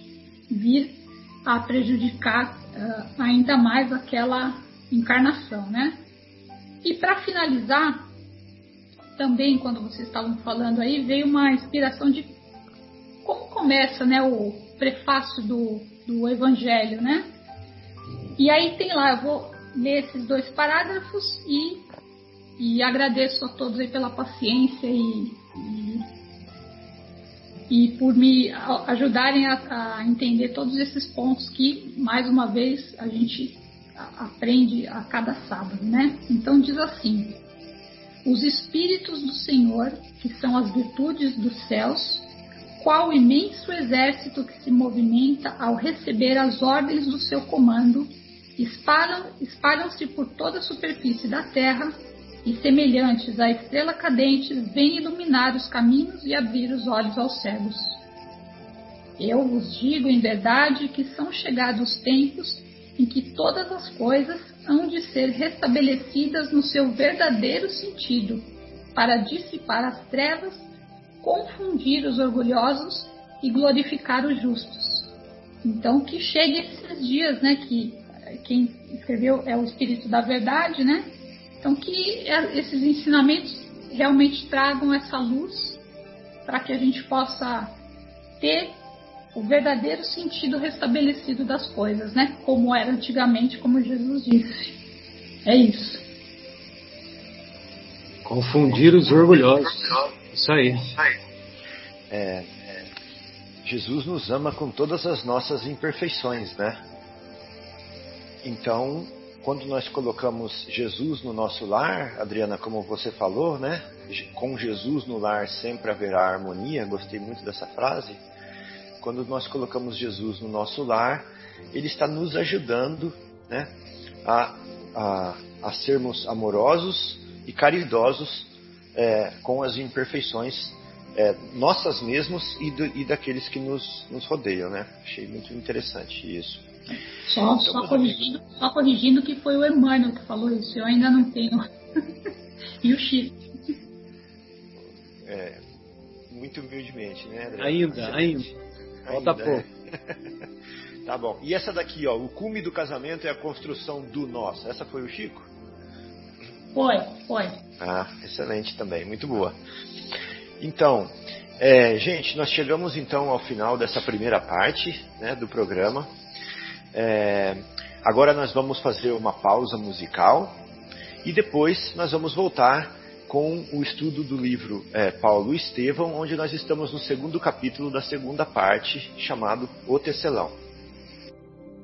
vir a prejudicar ainda mais aquela encarnação, né? E para finalizar, também quando vocês estavam falando aí, veio uma inspiração de como começa, né, o prefácio do Evangelho, né? E aí tem lá, eu vou ler esses dois parágrafos e agradeço a todos aí pela paciência e por me ajudarem a entender todos esses pontos que, mais uma vez, a gente aprende a cada sábado, né? Então diz assim: os Espíritos do Senhor, que são as virtudes dos céus, qual imenso exército que se movimenta ao receber as ordens do seu comando, espalham-se por toda a superfície da terra e, semelhantes à estrela cadente, vêm iluminar os caminhos e abrir os olhos aos cegos. Eu vos digo em verdade que são chegados os tempos em que todas as coisas hão de ser restabelecidas no seu verdadeiro sentido, para dissipar as trevas, confundir os orgulhosos e glorificar os justos. Então, que chegue esses dias, né, que quem escreveu é o Espírito da Verdade, né? Então, que esses ensinamentos realmente tragam essa luz para que a gente possa ter o verdadeiro sentido restabelecido das coisas, né? Como era antigamente, como Jesus disse. É isso. Confundir os orgulhosos. Isso aí. Jesus nos ama com todas as nossas imperfeições, né? Então, quando nós colocamos Jesus no nosso lar, Adriana, como você falou, né? Com Jesus no lar sempre haverá harmonia. Gostei muito dessa frase. Quando nós colocamos Jesus no nosso lar, Ele está nos ajudando, né, a sermos amorosos e caridosos com as imperfeições nossas mesmos e daqueles que nos rodeiam, né? Achei muito interessante isso. Só corrigindo que foi o Emmanuel que falou isso, eu ainda não tenho. E o Chico. Muito humildemente, né, André? Ainda. Falta pouco. Tá bom. E essa daqui, ó, o cume do casamento é a construção do nós. Essa foi o Chico? Foi. Ah, excelente também, muito boa. Então, gente, nós chegamos então ao final dessa primeira parte, né, do programa. Agora nós vamos fazer uma pausa musical e depois nós vamos voltar com o estudo do livro Paulo e Estevão, onde nós estamos no segundo capítulo da segunda parte, chamado O Tecelão.